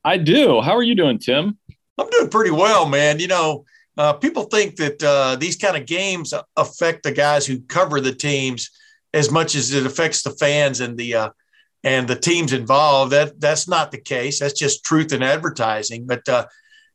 I do. How are you doing, Tim? I'm doing pretty well, man. You know, uh, people think that uh, these kind of games affect the guys who cover the teams as much as it affects the fans and the uh, and the teams involved. That that's not the case. That's just truth in advertising. But uh,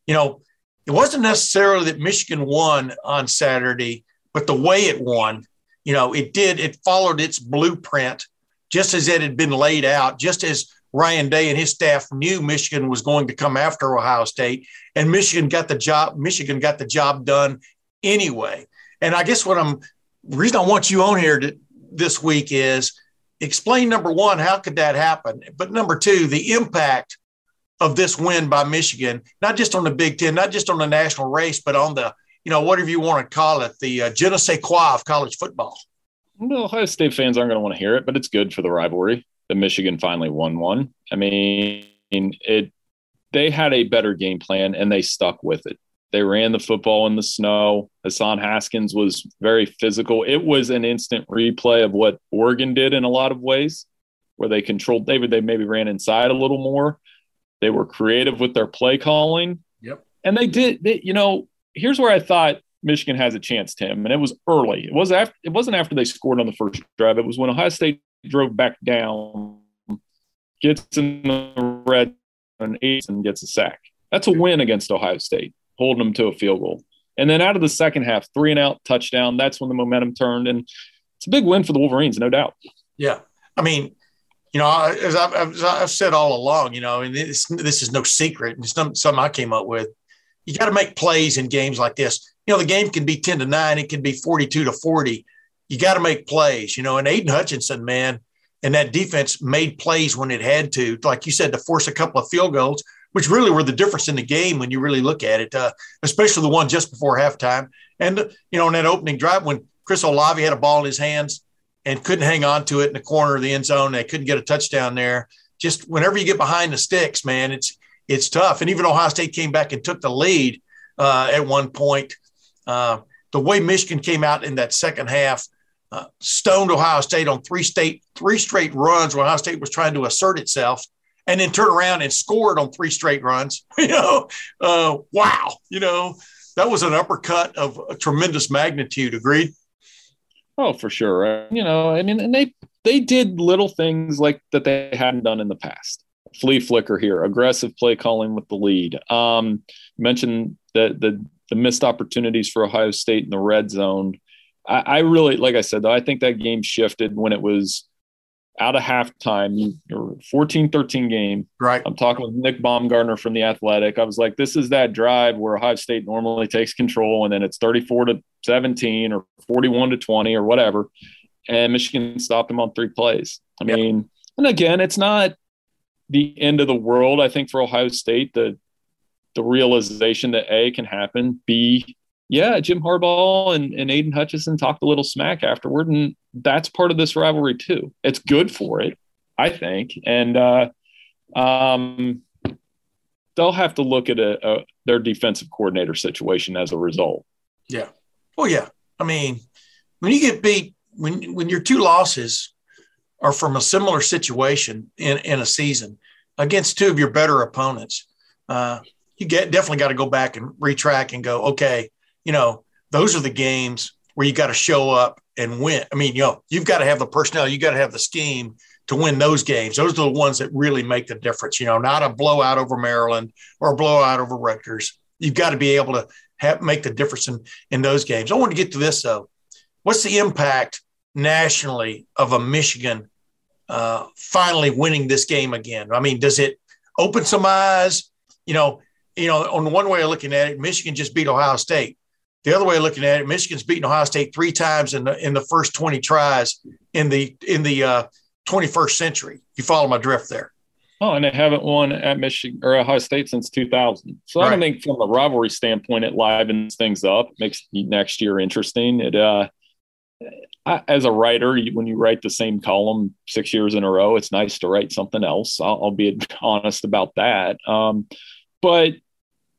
you know, it wasn't necessarily that Michigan won on Saturday. But the way it won, you know, it did, it followed its blueprint just as it had been laid out, just as Ryan Day and his staff knew Michigan was going to come after Ohio State, and Michigan got the job, Michigan got the job done anyway. And I guess what I'm, the reason I want you on here to, this week is explain, number one, how could that happen? But number two, the impact of this win by Michigan, not just on the Big Ten, not just on the national race, but on the, you know, whatever you want to call it, the uh, je ne sais quoi of college football. Well, Ohio State fans aren't going to want to hear it, but it's good for the rivalry that Michigan finally won one. I mean, it. They had a better game plan, and they stuck with it. They ran the football in the snow. Hassan Haskins was very physical. It was an instant replay of what Oregon did in a lot of ways, where they controlled David. They maybe ran inside a little more. They were creative with their play calling. Yep. And they did, they, you know, here's where I thought Michigan has a chance, Tim, and it was early. It was after, it wasn't after they scored on the first drive. It was when Ohio State drove back down, gets in the red, and gets a sack. That's a win against Ohio State, holding them to a field goal. And then out of the second half, three and out, touchdown, that's when the momentum turned. And it's a big win for the Wolverines, no doubt. Yeah. I mean, you know, as I've, as I've said all along, you know, and this, this is no secret. It's something I came up with. You got to make plays in games like this. You know, the game can be ten to nine. It can be forty-two to forty. You got to make plays, you know, and Aiden Hutchinson, man, and that defense made plays when it had to, like you said, to force a couple of field goals, which really were the difference in the game when you really look at it, uh, especially the one just before halftime. And, you know, in that opening drive when Chris Olave had a ball in his hands and couldn't hang on to it in the corner of the end zone, they couldn't get a touchdown there. Just whenever you get behind the sticks, man, it's it's tough. And even Ohio State came back and took the lead uh, at one point. Uh, the way Michigan came out in that second half, Uh, stoned Ohio State on three state three straight runs when Ohio State was trying to assert itself, and then turned around and scored on three straight runs. You know, uh, wow. You know, that was an uppercut of a tremendous magnitude. Agreed? Oh, for sure. You know, I mean, and they they did little things like that they hadn't done in the past. Flea flicker here, aggressive play calling with the lead. Um, mentioned the the the missed opportunities for Ohio State in the red zone. I really, like I said, though, I think that game shifted when it was out of halftime, fourteen thirteen game. Right. I'm talking with Nick Baumgartner from The Athletic. I was like, this is that drive where Ohio State normally takes control, and then it's thirty-four to seventeen or forty-one to twenty or whatever, and Michigan stopped them on three plays. I mean, yep. And again, it's not the end of the world. I think for Ohio State, the the realization that A, can happen, B, yeah, Jim Harbaugh and, and Aiden Hutchinson talked a little smack afterward, and that's part of this rivalry too. It's good for it, I think. And uh, um, they'll have to look at a, a, their defensive coordinator situation as a result. Yeah. Oh, yeah. I mean, when you get beat, when when your two losses are from a similar situation in, in a season against two of your better opponents, uh, you get definitely got to go back and retrack and go, okay, you know, those are the games where you got to show up and win. I mean, you know, you've got to have the personnel, you got to have the scheme to win those games. Those are the ones that really make the difference, you know, not a blowout over Maryland or a blowout over Rutgers. You've got to be able to have, make the difference in, in those games. I want to get to this, though. What's the impact nationally of a Michigan uh, finally winning this game again? I mean, does it open some eyes? You know, you know, on one way of looking at it, Michigan just beat Ohio State. The other way of looking at it, Michigan's beaten Ohio State three times in the in the first twenty tries in the in the uh, twenty-first century. You follow my drift there. Oh, and they haven't won at Michigan or Ohio State since two thousand. So right. I don't think from a rivalry standpoint, it livens things up, makes next year interesting. It uh, I, as a writer, when you write the same column six years in a row, it's nice to write something else. I'll, I'll be honest about that. Um, but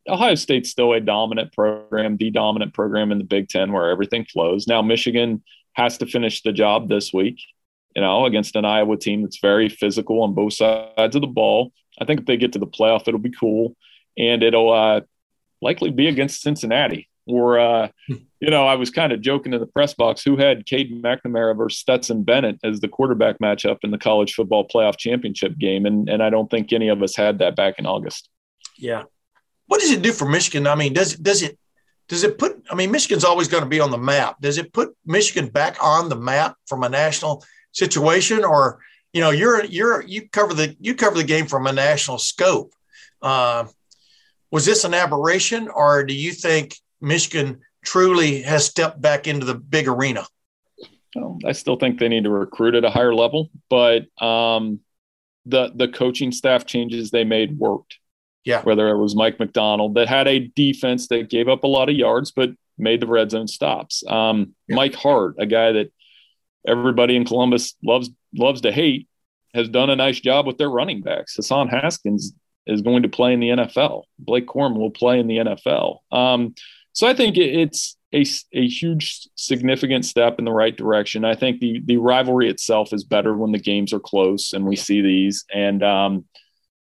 Ohio State's still a dominant program, the dominant program in the Big Ten where everything flows. Now, Michigan has to finish the job this week, you know, against an Iowa team that's very physical on both sides of the ball. I think if they get to the playoff, it'll be cool. And it'll uh, likely be against Cincinnati. Or, uh, you know, I was kind of joking in the press box, who had Cade McNamara versus Stetson Bennett as the quarterback matchup in the college football playoff championship game. And, and I don't think any of us had that back in August. Yeah. What does it do for Michigan? I mean, does, does it does it put – I mean, Michigan's always going to be on the map. Does it put Michigan back on the map from a national situation? Or, you know, you're you're you cover the you cover the game from a national scope. Uh, was this an aberration, or do you think Michigan truly has stepped back into the big arena? Well, I still think they need to recruit at a higher level, but um, the the coaching staff changes they made worked. Yeah, whether it was Mike McDonald that had a defense that gave up a lot of yards but made the red zone stops. Um, yeah. Mike Hart, a guy that everybody in Columbus loves loves to hate, has done a nice job with their running backs. Hassan Haskins is going to play in the N F L. Blake Corum will play in the N F L. Um, so I think it's a, a huge, significant step in the right direction. I think the the rivalry itself is better when the games are close and we see these. And um, –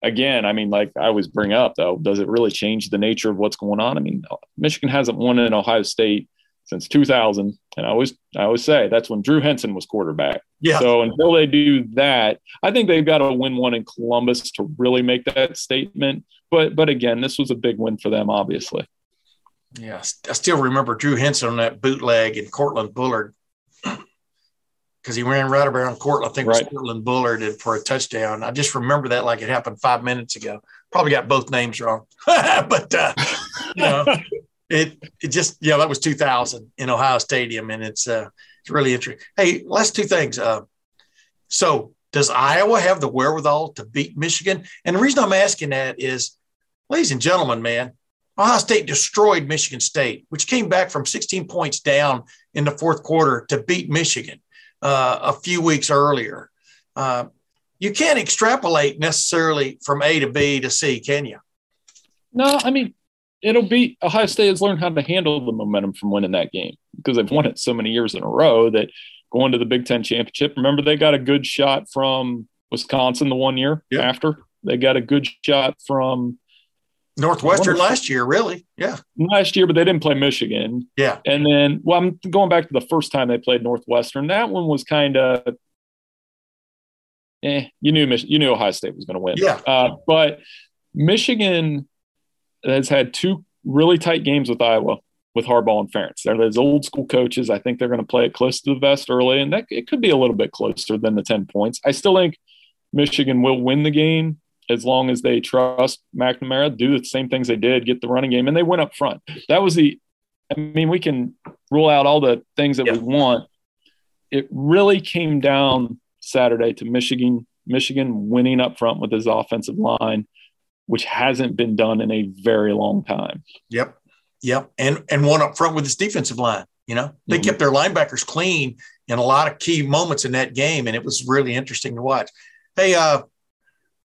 Again, I mean, like I always bring up, though, does it really change the nature of what's going on? I mean, Michigan hasn't won in Ohio State since two thousand, and I always, I always say that's when Drew Henson was quarterback. Yeah. So until they do that, I think they've got to win one in Columbus to really make that statement. But, but again, this was a big win for them, obviously. Yeah, I still remember Drew Henson on that bootleg and Cortland Bullard, because he ran right around Cortland. I think right. it was Cortland Bullard for a touchdown. I just remember that like it happened five minutes ago. Probably got both names wrong. But, uh, you know, it it just, yeah, that was two thousand in Ohio Stadium, and it's uh, it's really interesting. Hey, last two things. Uh, so does Iowa have the wherewithal to beat Michigan? And the reason I'm asking that is, ladies and gentlemen, man, Ohio State destroyed Michigan State, which came back from sixteen points down in the fourth quarter to beat Michigan. Uh, a few weeks earlier. Uh, you can't extrapolate necessarily from A to B to C, can you? No, I mean, it'll be – Ohio State has learned how to handle the momentum from winning that game because they've won it so many years in a row that going to the Big Ten championship, remember they got a good shot from Wisconsin the one year yep. after. They got a good shot from – Northwestern last year, really, yeah. Last year, but they didn't play Michigan. Yeah. And then, well, I'm going back to the first time they played Northwestern. That one was kind of, eh, you knew Mich- you knew Ohio State was going to win. Yeah. Uh, but Michigan has had two really tight games with Iowa, with Harbaugh and Ferentz. They're those old school coaches. I think they're going to play it close to the vest early, and that it could be a little bit closer than the ten points. I still think Michigan will win the game, as long as they trust McNamara, do the same things they did, get the running game, and they went up front. That was the – I mean, we can rule out all the things that yeah. we want. It really came down Saturday to Michigan Michigan winning up front with his offensive line, which hasn't been done in a very long time. Yep, yep, and and one up front with his defensive line. You know, they mm-hmm. kept their linebackers clean in a lot of key moments in that game, and it was really interesting to watch. Hey, uh,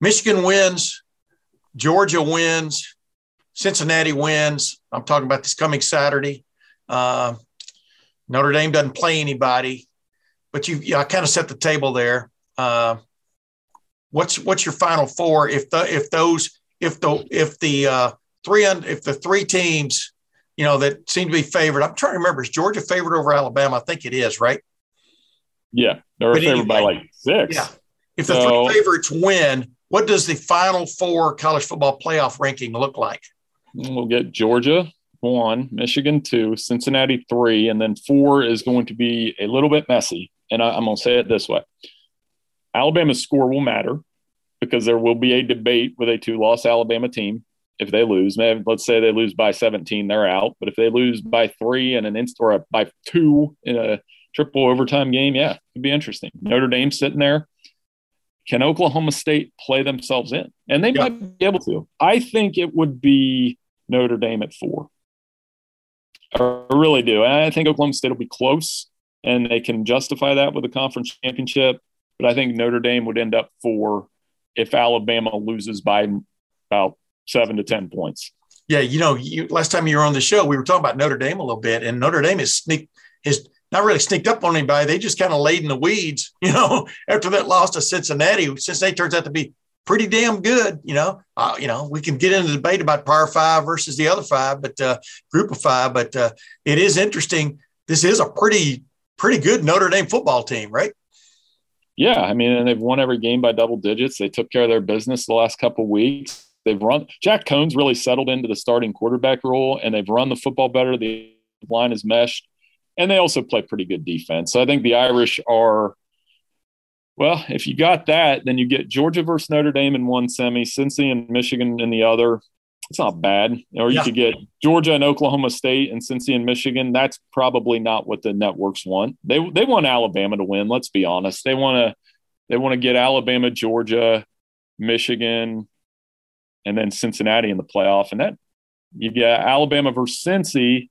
Michigan wins, Georgia wins, Cincinnati wins. I'm talking about this coming Saturday. Uh, Notre Dame doesn't play anybody, but you, you know, I kind of set the table there. Uh, what's what's your final four if the if those if the if the uh, three if the three teams you know that seem to be favored? I'm trying to remember. Is Georgia favored over Alabama? I think it is, right? Yeah, they're but favored anyway, by like six. Yeah, if the so, three favorites win. What does the Final Four college football playoff ranking look like? We'll get Georgia one, Michigan two, Cincinnati three, and then four is going to be a little bit messy. And I, I'm going to say it this way. Alabama's score will matter because there will be a debate with a two-loss Alabama team if they lose. They have, let's say they lose by seventeen, they're out. But if they lose by three in an inst- or by two in a triple overtime game, yeah, it would be interesting. Notre Dame sitting there. Can Oklahoma State play themselves in? And they yeah. might be able to. I think it would be Notre Dame at four. I really do. And I think Oklahoma State will be close, and they can justify that with a conference championship. But I think Notre Dame would end up four if Alabama loses by about seven to ten points. Yeah, you know, you, last time you were on the show, we were talking about Notre Dame a little bit, and Notre Dame is sneak is. not really sneaked up on anybody. They just kind of laid in the weeds, you know, after that loss to Cincinnati. Cincinnati turns out to be pretty damn good, you know. Uh, you know, we can get into the debate about Power Five versus the other five, but uh, group of five. But uh, it is interesting. This is a pretty, pretty good Notre Dame football team, right? Yeah, I mean, and they've won every game by double digits. They took care of their business the last couple of weeks. They've run – Jack Cohn's really settled into the starting quarterback role, and they've run the football better. The line is meshed. And they also play pretty good defense. So I think the Irish are, well, if you got that, then you get Georgia versus Notre Dame in one semi, Cincy and Michigan in the other. It's not bad. Or you yeah. could get Georgia and Oklahoma State and Cincy and Michigan. That's probably not what the networks want. They they want Alabama to win, let's be honest. They want to they want to get Alabama, Georgia, Michigan, and then Cincinnati in the playoff. And that you get Alabama versus Cincy,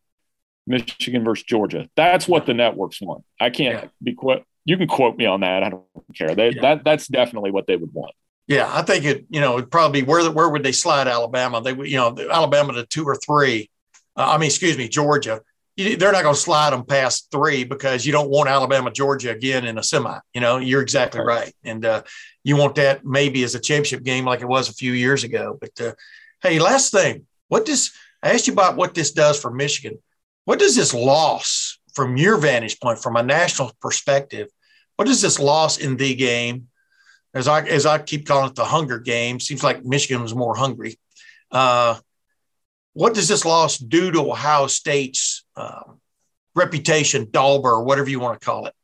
Michigan versus Georgia. That's what the networks want. I can't yeah. be quote. You can quote me on that. I don't care. They, yeah. That that's definitely what they would want. Yeah, I think it. You know, it'd probably be where where would they slide Alabama? They would, you know, Alabama to two or three. Uh, I mean, excuse me, Georgia. You, they're not going to slide them past three because you don't want Alabama, Georgia again in a semi. You know, you're exactly right, right. and uh, you want that maybe as a championship game like it was a few years ago. But uh, hey, last thing, what this I asked you about what this does for Michigan. What does this loss, from your vantage point, from a national perspective, what does this loss in the game, as I as I keep calling it the Hunger Game, seems like Michigan was more hungry. Uh, what does this loss do to Ohio State's um, reputation, Dalber, or whatever you want to call it?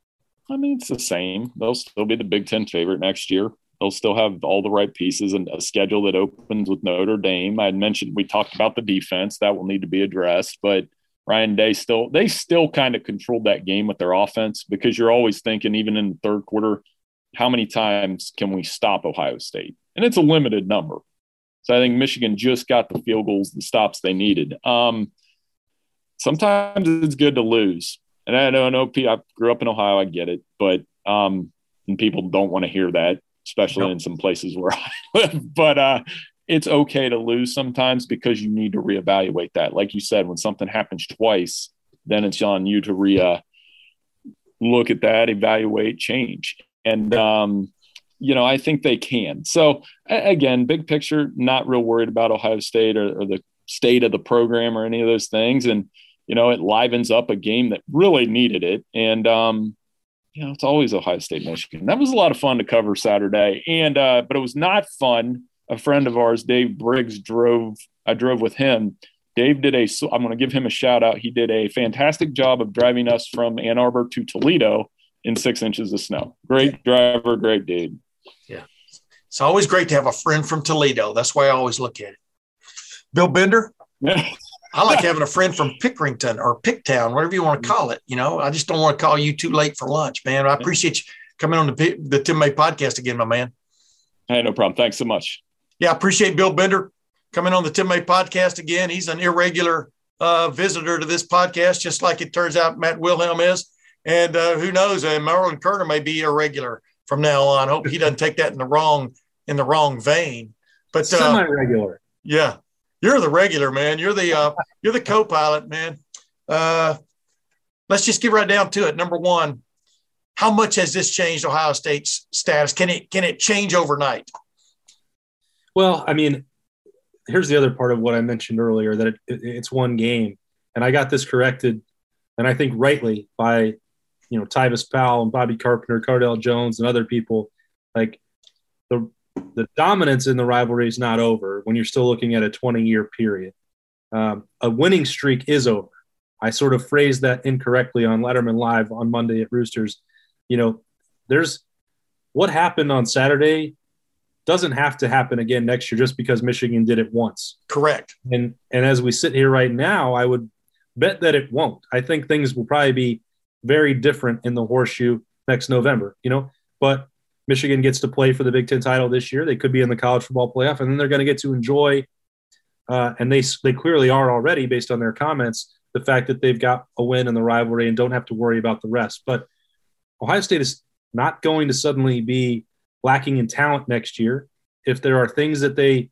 I mean, it's the same. They'll still be the Big Ten favorite next year. They'll still have all the right pieces and a schedule that opens with Notre Dame. I had mentioned we talked about the defense. That will need to be addressed. But Ryan Day still – they still kind of controlled that game with their offense, because you're always thinking, even in the third quarter, how many times can we stop Ohio State? And it's a limited number. So I think Michigan just got the field goals, the stops they needed. Um, sometimes it's good to lose. And I know, I know I grew up in Ohio, I get it, but um, and people don't want to hear that, especially nope. in some places where I live. But uh, it's okay to lose sometimes, because you need to reevaluate that. Like you said, when something happens twice, then it's on you to re uh, look at that, evaluate, change. And, um, you know, I think they can. So, again, big picture, not real worried about Ohio State or, or the state of the program or any of those things. And, you know, it livens up a game that really needed it. And, um, you know, it's always Ohio State, Michigan. That was a lot of fun to cover Saturday. And, uh, but it was not fun. A friend of ours, Dave Briggs, drove, I drove with him. Dave did a, I'm going to give him a shout out. He did a fantastic job of driving us from Ann Arbor to Toledo in six inches of snow. Great driver, great dude. Yeah. It's always great to have a friend from Toledo. That's why I always look at it. Bill Bender? Yeah. I like having a friend from Pickerington or Picktown, whatever you want to call it. You know, I just don't want to call you too late for lunch, man. I appreciate you coming on the, the Tim May podcast again, my man. Hey, no problem. Thanks so much. Yeah, I appreciate Bill Bender coming on the Tim May podcast again. He's an irregular uh, visitor to this podcast, just like it turns out Matt Wilhelm is. And uh, who knows, uh, Marlon Kerner may be irregular from now on. I hope he doesn't take that in the wrong in the wrong vein. But uh, semi-regular. Yeah. You're the regular, man. You're the uh, you're the co-pilot, man. Uh, let's just get right down to it. Number one, how much has this changed Ohio State's status? Can it can it change overnight? Well, I mean, here's the other part of what I mentioned earlier, that it, it, it's one game. And I got this corrected, and I think rightly, by you know Tyvis Powell and Bobby Carpenter, Cardale Jones, and other people. Like the. The dominance in the rivalry is not over when you're still looking at a twenty-year period. Um, a winning streak is over. I sort of phrased that incorrectly on Letterman Live on Monday at Roosters. You know, there's what happened on Saturday doesn't have to happen again next year just because Michigan did it once. Correct. And and as we sit here right now, I would bet that it won't. I think things will probably be very different in the horseshoe next November, you know, but Michigan gets to play for the Big Ten title this year. They could be in the college football playoff, and then they're going to get to enjoy, uh, and they they clearly are already, based on their comments, the fact that they've got a win in the rivalry and don't have to worry about the rest. But Ohio State is not going to suddenly be lacking in talent next year. If there are things that they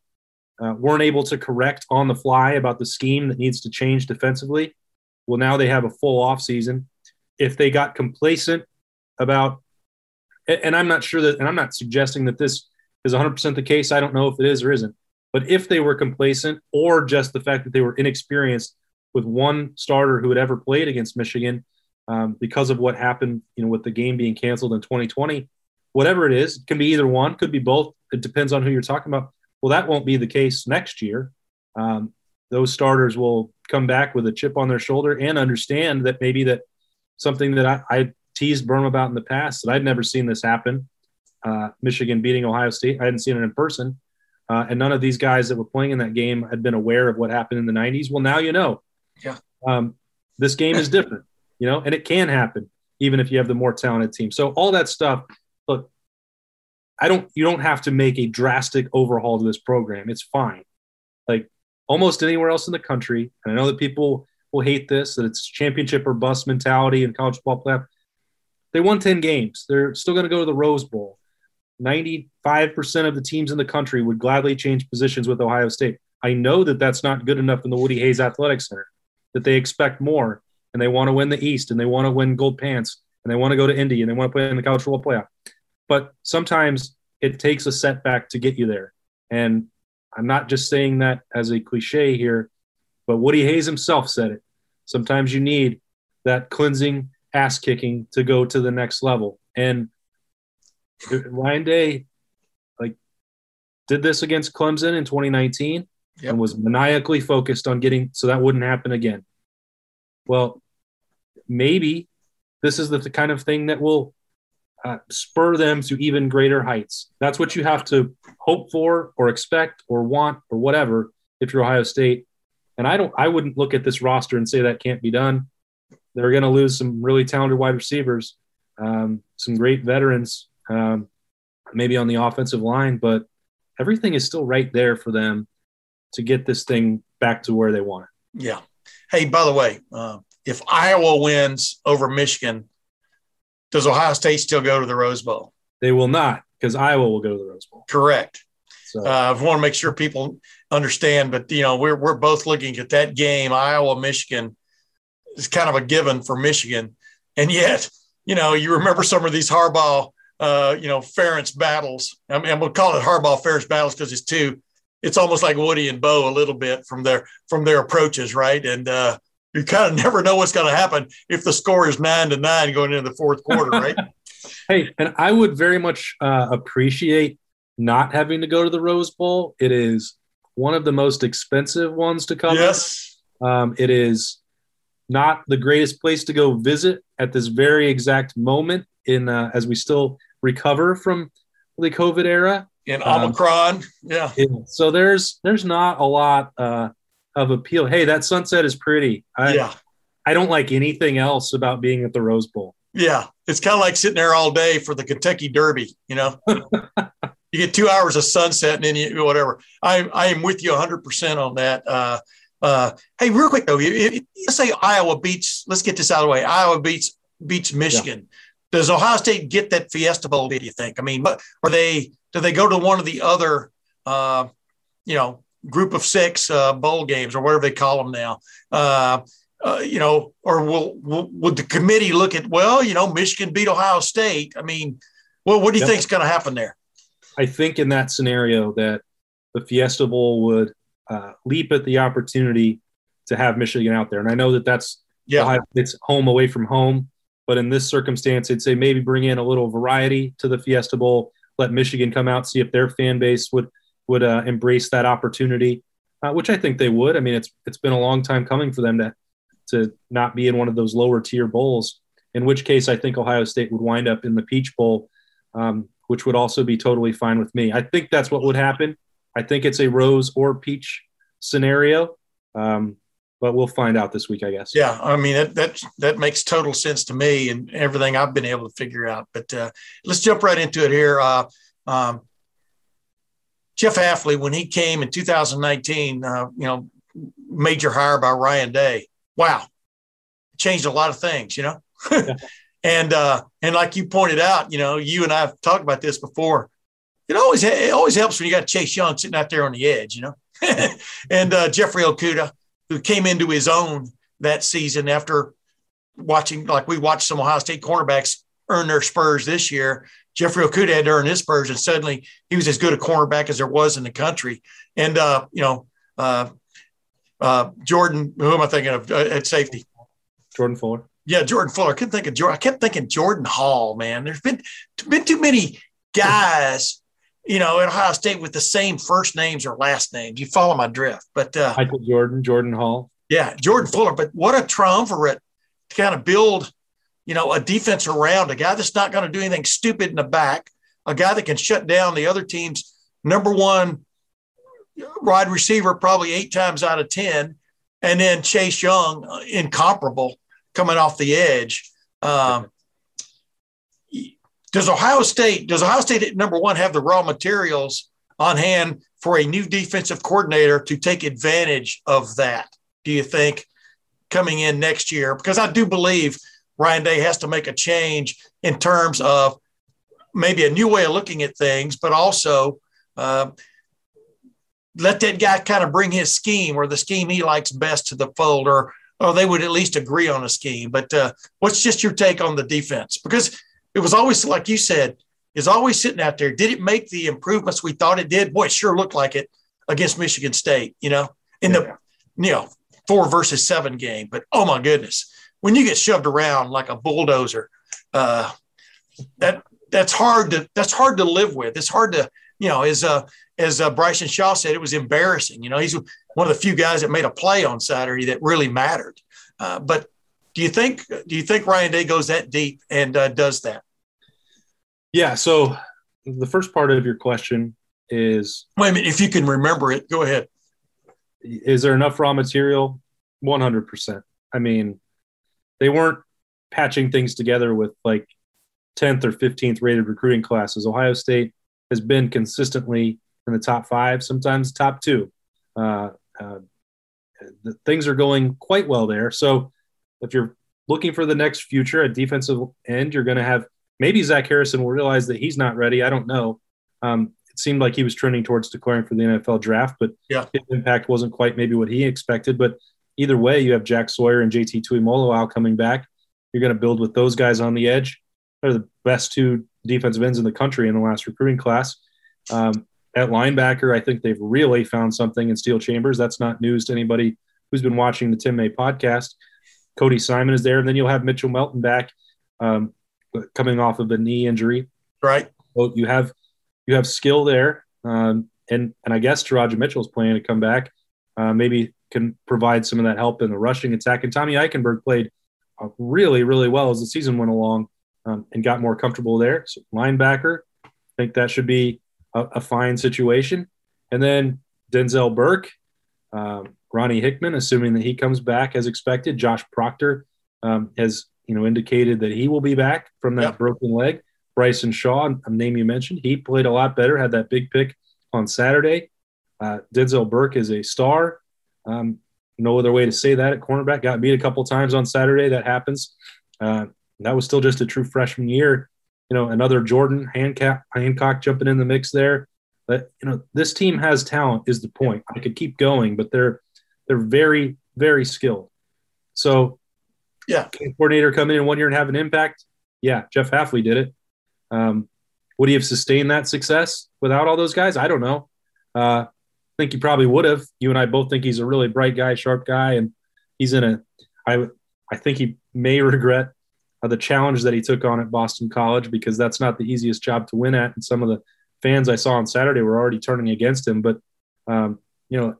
uh, weren't able to correct on the fly about the scheme that needs to change defensively, well, now they have a full offseason. If they got complacent about And I'm not sure that, and I'm not suggesting that this is one hundred percent the case. I don't know if it is or isn't. But if they were complacent, or just the fact that they were inexperienced with one starter who had ever played against Michigan um, because of what happened, you know, with the game being canceled in twenty twenty, whatever it is, it can be either one, could be both. It depends on who you're talking about. Well, that won't be the case next year. Um, those starters will come back with a chip on their shoulder and understand that maybe that something that I, I teased Burnham about in the past, that I'd never seen this happen. Uh, Michigan beating Ohio State. I hadn't seen it in person. Uh, and none of these guys that were playing in that game had been aware of what happened in the nineties. Well, now you know. Yeah. Um, this game is different, you know, and it can happen even if you have the more talented team. So all that stuff, look, I don't, you don't have to make a drastic overhaul to this program. It's fine. Like almost anywhere else in the country. And I know that people will hate this, that it's championship or bust mentality in college football playoff. They won ten games. They're still going to go to the Rose Bowl. ninety-five percent of the teams in the country would gladly change positions with Ohio State. I know that that's not good enough in the Woody Hayes Athletic Center, that they expect more, and they want to win the East, and they want to win gold pants, and they want to go to Indy, and they want to play in the college football playoff. But sometimes it takes a setback to get you there. And I'm not just saying that as a cliche here, but Woody Hayes himself said it. Sometimes you need that cleansing ass kicking to go to the next level. And Ryan Day like did this against Clemson in twenty nineteen. yep. and was maniacally focused on getting so that wouldn't happen again. Well, maybe this is the kind of thing that will uh, spur them to even greater heights. That's what you have to hope for or expect or want or whatever if you're Ohio State. And I don't, I wouldn't look at this roster and say that can't be done. They're going to lose some really talented wide receivers, um, some great veterans, um, maybe on the offensive line, but everything is still right there for them to get this thing back to where they want it. Yeah. Hey, by the way, uh, if Iowa wins over Michigan, does Ohio State still go to the Rose Bowl? They will not, because Iowa will go to the Rose Bowl. Correct. So. Uh, I want to make sure people understand, but, you know, we're we're both looking at that game, Iowa-Michigan. It's kind of a given for Michigan. And yet, you know, you remember some of these Harbaugh, uh, you know, Ferentz battles. I mean, we'll call it Harbaugh-Ferentz battles because it's two. It's almost like Woody and Bo a little bit from their from their approaches, right? And uh, you kind of never know what's going to happen if the score is nine to nine going into the fourth quarter, right? Hey, and I would very much uh, appreciate not having to go to the Rose Bowl. It is one of the most expensive ones to cover. Yes, um, it is not the greatest place to go visit at this very exact moment in uh, as we still recover from the COVID era. In Omicron, um, yeah. It, so there's there's not a lot uh, of appeal. Hey, that sunset is pretty. I, yeah. I don't like anything else about being at the Rose Bowl. Yeah, it's kind of like sitting there all day for the Kentucky Derby, you know. You get two hours of sunset and then you whatever. I, I am with you one hundred percent on that. Uh, uh, hey, real quick, though, if, if, let's say Iowa beats – let's get this out of the way. Iowa beats beats Michigan. Yeah. Does Ohio State get that Fiesta Bowl, do you think? I mean, are they – do they go to one of the other, uh, you know, group of six uh, bowl games or whatever they call them now? Uh, uh, you know, or will, will would the committee look at, well, you know, Michigan beat Ohio State? I mean, well, what do you yep. think is going to happen there? I think in that scenario that the Fiesta Bowl would uh, leap at the opportunity to have Michigan out there. And I know that that's yeah. Ohio State's home away from home. But in this circumstance, they'd say maybe bring in a little variety to the Fiesta Bowl. Let Michigan come out, see if their fan base would would uh, embrace that opportunity, uh, which I think they would. I mean, it's it's been a long time coming for them to to not be in one of those lower tier bowls. In which case, I think Ohio State would wind up in the Peach Bowl, um, which would also be totally fine with me. I think that's what would happen. I think it's a Rose or Peach scenario, um, but we'll find out this week, I guess. Yeah, I mean that that that makes total sense to me, and everything I've been able to figure out. But uh, let's jump right into it here. Uh, um, Jeff Hafley, when he came in two thousand nineteen, uh, you know, major hire by Ryan Day. Wow, changed a lot of things, you know. and uh, and like you pointed out, you know, you and I have talked about this before. It always it always helps when you got Chase Young sitting out there on the edge, you know. and uh, Jeffrey Okudah, who came into his own that season after watching, like we watched some Ohio State cornerbacks earn their spurs this year. Jeffrey Okudah had to earn his spurs, and suddenly he was as good a cornerback as there was in the country. And, uh, you know, uh, uh, Jordan, who am I thinking of uh, at safety? Jordan Fuller. Yeah, Jordan Fuller. I couldn't think of Jordan. I kept thinking Jordan Hall, man. There's been, been too many guys, you know, at Ohio State with the same first names or last names. You follow my drift. But uh, Michael Jordan, Jordan Hall. Yeah, Jordan Fuller. But what a triumvirate to kind of build, you know, a defense around a guy that's not going to do anything stupid in the back, a guy that can shut down the other team's number one wide receiver probably eight times out of ten, and then Chase Young, uh, incomparable, coming off the edge. Um Does Ohio State, does Ohio State at number one have the raw materials on hand for a new defensive coordinator to take advantage of that, do you think, coming in next year? Because I do believe Ryan Day has to make a change in terms of maybe a new way of looking at things, but also uh, let that guy kind of bring his scheme or the scheme he likes best to the fold, or, or they would at least agree on a scheme. But uh, what's just your take on the defense? Because it was always, like you said, is always sitting out there. Did it make the improvements we thought it did? Boy, it sure looked like it against Michigan State, you know, in yeah. the, you know, four versus seven game. But, oh, my goodness, when you get shoved around like a bulldozer, uh, that that's hard to that's hard to live with. It's hard to you know, as uh, as uh, Bryson Shaw said, it was embarrassing. You know, he's one of the few guys that made a play on Saturday that really mattered. Uh, but do you think do you think Ryan Day goes that deep and uh, does that? Yeah. So the first part of your question is, wait a minute, if you can remember it, go ahead. Is there enough raw material? one hundred percent. I mean, they weren't patching things together with like tenth or fifteenth rated recruiting classes. Ohio State has been consistently in the top five, sometimes top two. Uh, uh, the, things are going quite well there. So if you're looking for the next future at defensive end, you're going to have maybe Zach Harrison will realize that he's not ready. I don't know. Um, it seemed like he was trending towards declaring for the N F L draft, but yeah. His impact wasn't quite maybe what he expected. But either way, you have Jack Sawyer and J T Tuimoloau coming back. You're going to build with those guys on the edge. They're the best two defensive ends in the country in the last recruiting class. Um, at linebacker, I think they've really found something in Steele Chambers. That's not news to anybody who's been watching the Tim May podcast. Cody Simon is there, and then you'll have Mitchell Melton back um, coming off of a knee injury. Right. So you have you have skill there, um, and, and I guess Taraja Mitchell's planning to come back. Uh, maybe can provide some of that help in the rushing attack. And Tommy Eichenberg played uh, really, really well as the season went along um, and got more comfortable there. So linebacker, I think that should be a, a fine situation. And then Denzel Burke, um, Ronnie Hickman, assuming that he comes back as expected. Josh Proctor um, has, you know, indicated that he will be back from that yep. broken leg. Bryson Shaw, a name you mentioned, he played a lot better, had that big pick on Saturday. Uh, Denzel Burke is a star. Um, no other way to say that at cornerback. Got beat a couple times on Saturday. That happens. Uh, that was still just a true freshman year. You know, another Jordan Hancock, Hancock jumping in the mix there. But, you know, this team has talent is the point. I could keep going, but they're they're very, very skilled. So, yeah, coordinator come in one year and have an impact? Yeah, Jeff Hafley did it. Um, would he have sustained that success without all those guys? I don't know. Uh I think he probably would have. You and I both think he's a really bright guy, sharp guy, and he's in a I, – I think he may regret uh, the challenge that he took on at Boston College because that's not the easiest job to win at, and some of the fans I saw on Saturday were already turning against him. But, um, you know,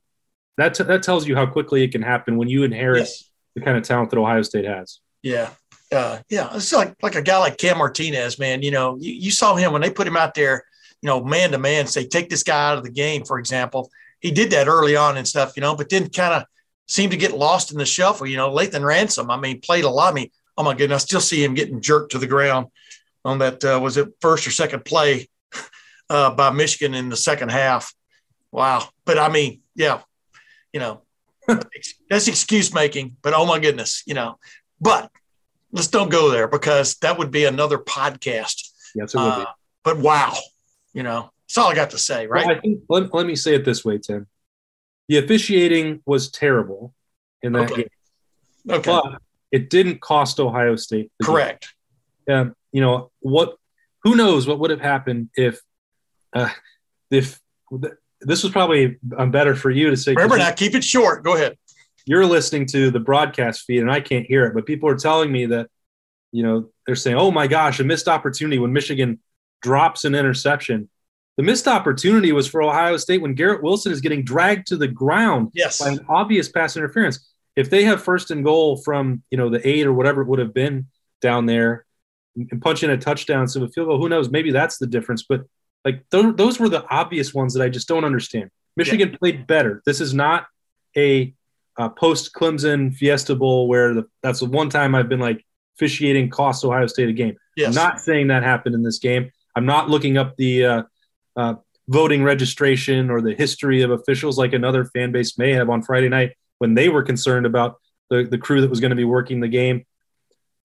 that t- that tells you how quickly it can happen when you inherit yes. the kind of talent that Ohio State has. Yeah. Uh, yeah. It's like, like a guy like Cam Martinez, man. You know, you, you saw him when they put him out there, you know, man-to-man, say, take this guy out of the game, for example. He did that early on and stuff, you know, but then kind of seemed to get lost in the shuffle. You know, Lathan Ransom, I mean, played a lot. I mean, oh, my goodness, I still see him getting jerked to the ground on that, uh, was it first or second play uh, by Michigan in the second half. Wow. But, I mean, yeah, you know, that's excuse making, but oh, my goodness, you know. But let's don't go there because that would be another podcast. Yes, it would uh, be. But, wow, you know. That's all I got to say, right? Well, I think, let, let me say it this way, Tim. The officiating was terrible in that okay. game. Okay. But it didn't cost Ohio State. Correct. Um, you know, what? Who knows what would have happened if uh, – if this was probably better for you to say. Remember now, keep it short. Go ahead. You're listening to the broadcast feed, and I can't hear it, but people are telling me that, you know, they're saying, oh, my gosh, a missed opportunity when Michigan drops an interception. The missed opportunity was for Ohio State when Garrett Wilson is getting dragged to the ground yes. by an obvious pass interference. If they have first and goal from, you know, the eight or whatever it would have been down there and punch in a touchdown instead of a field goal, who knows? Maybe that's the difference. But, like, th- those were the obvious ones that I just don't understand. Michigan yeah. played better. This is not a uh, post-Clemson Fiesta Bowl where the, that's the one time I've been, like, officiating cost Ohio State a game. Yes. I'm not saying that happened in this game. I'm not looking up the uh, – Uh, voting registration or the history of officials like another fan base may have on Friday night when they were concerned about the, the crew that was going to be working the game.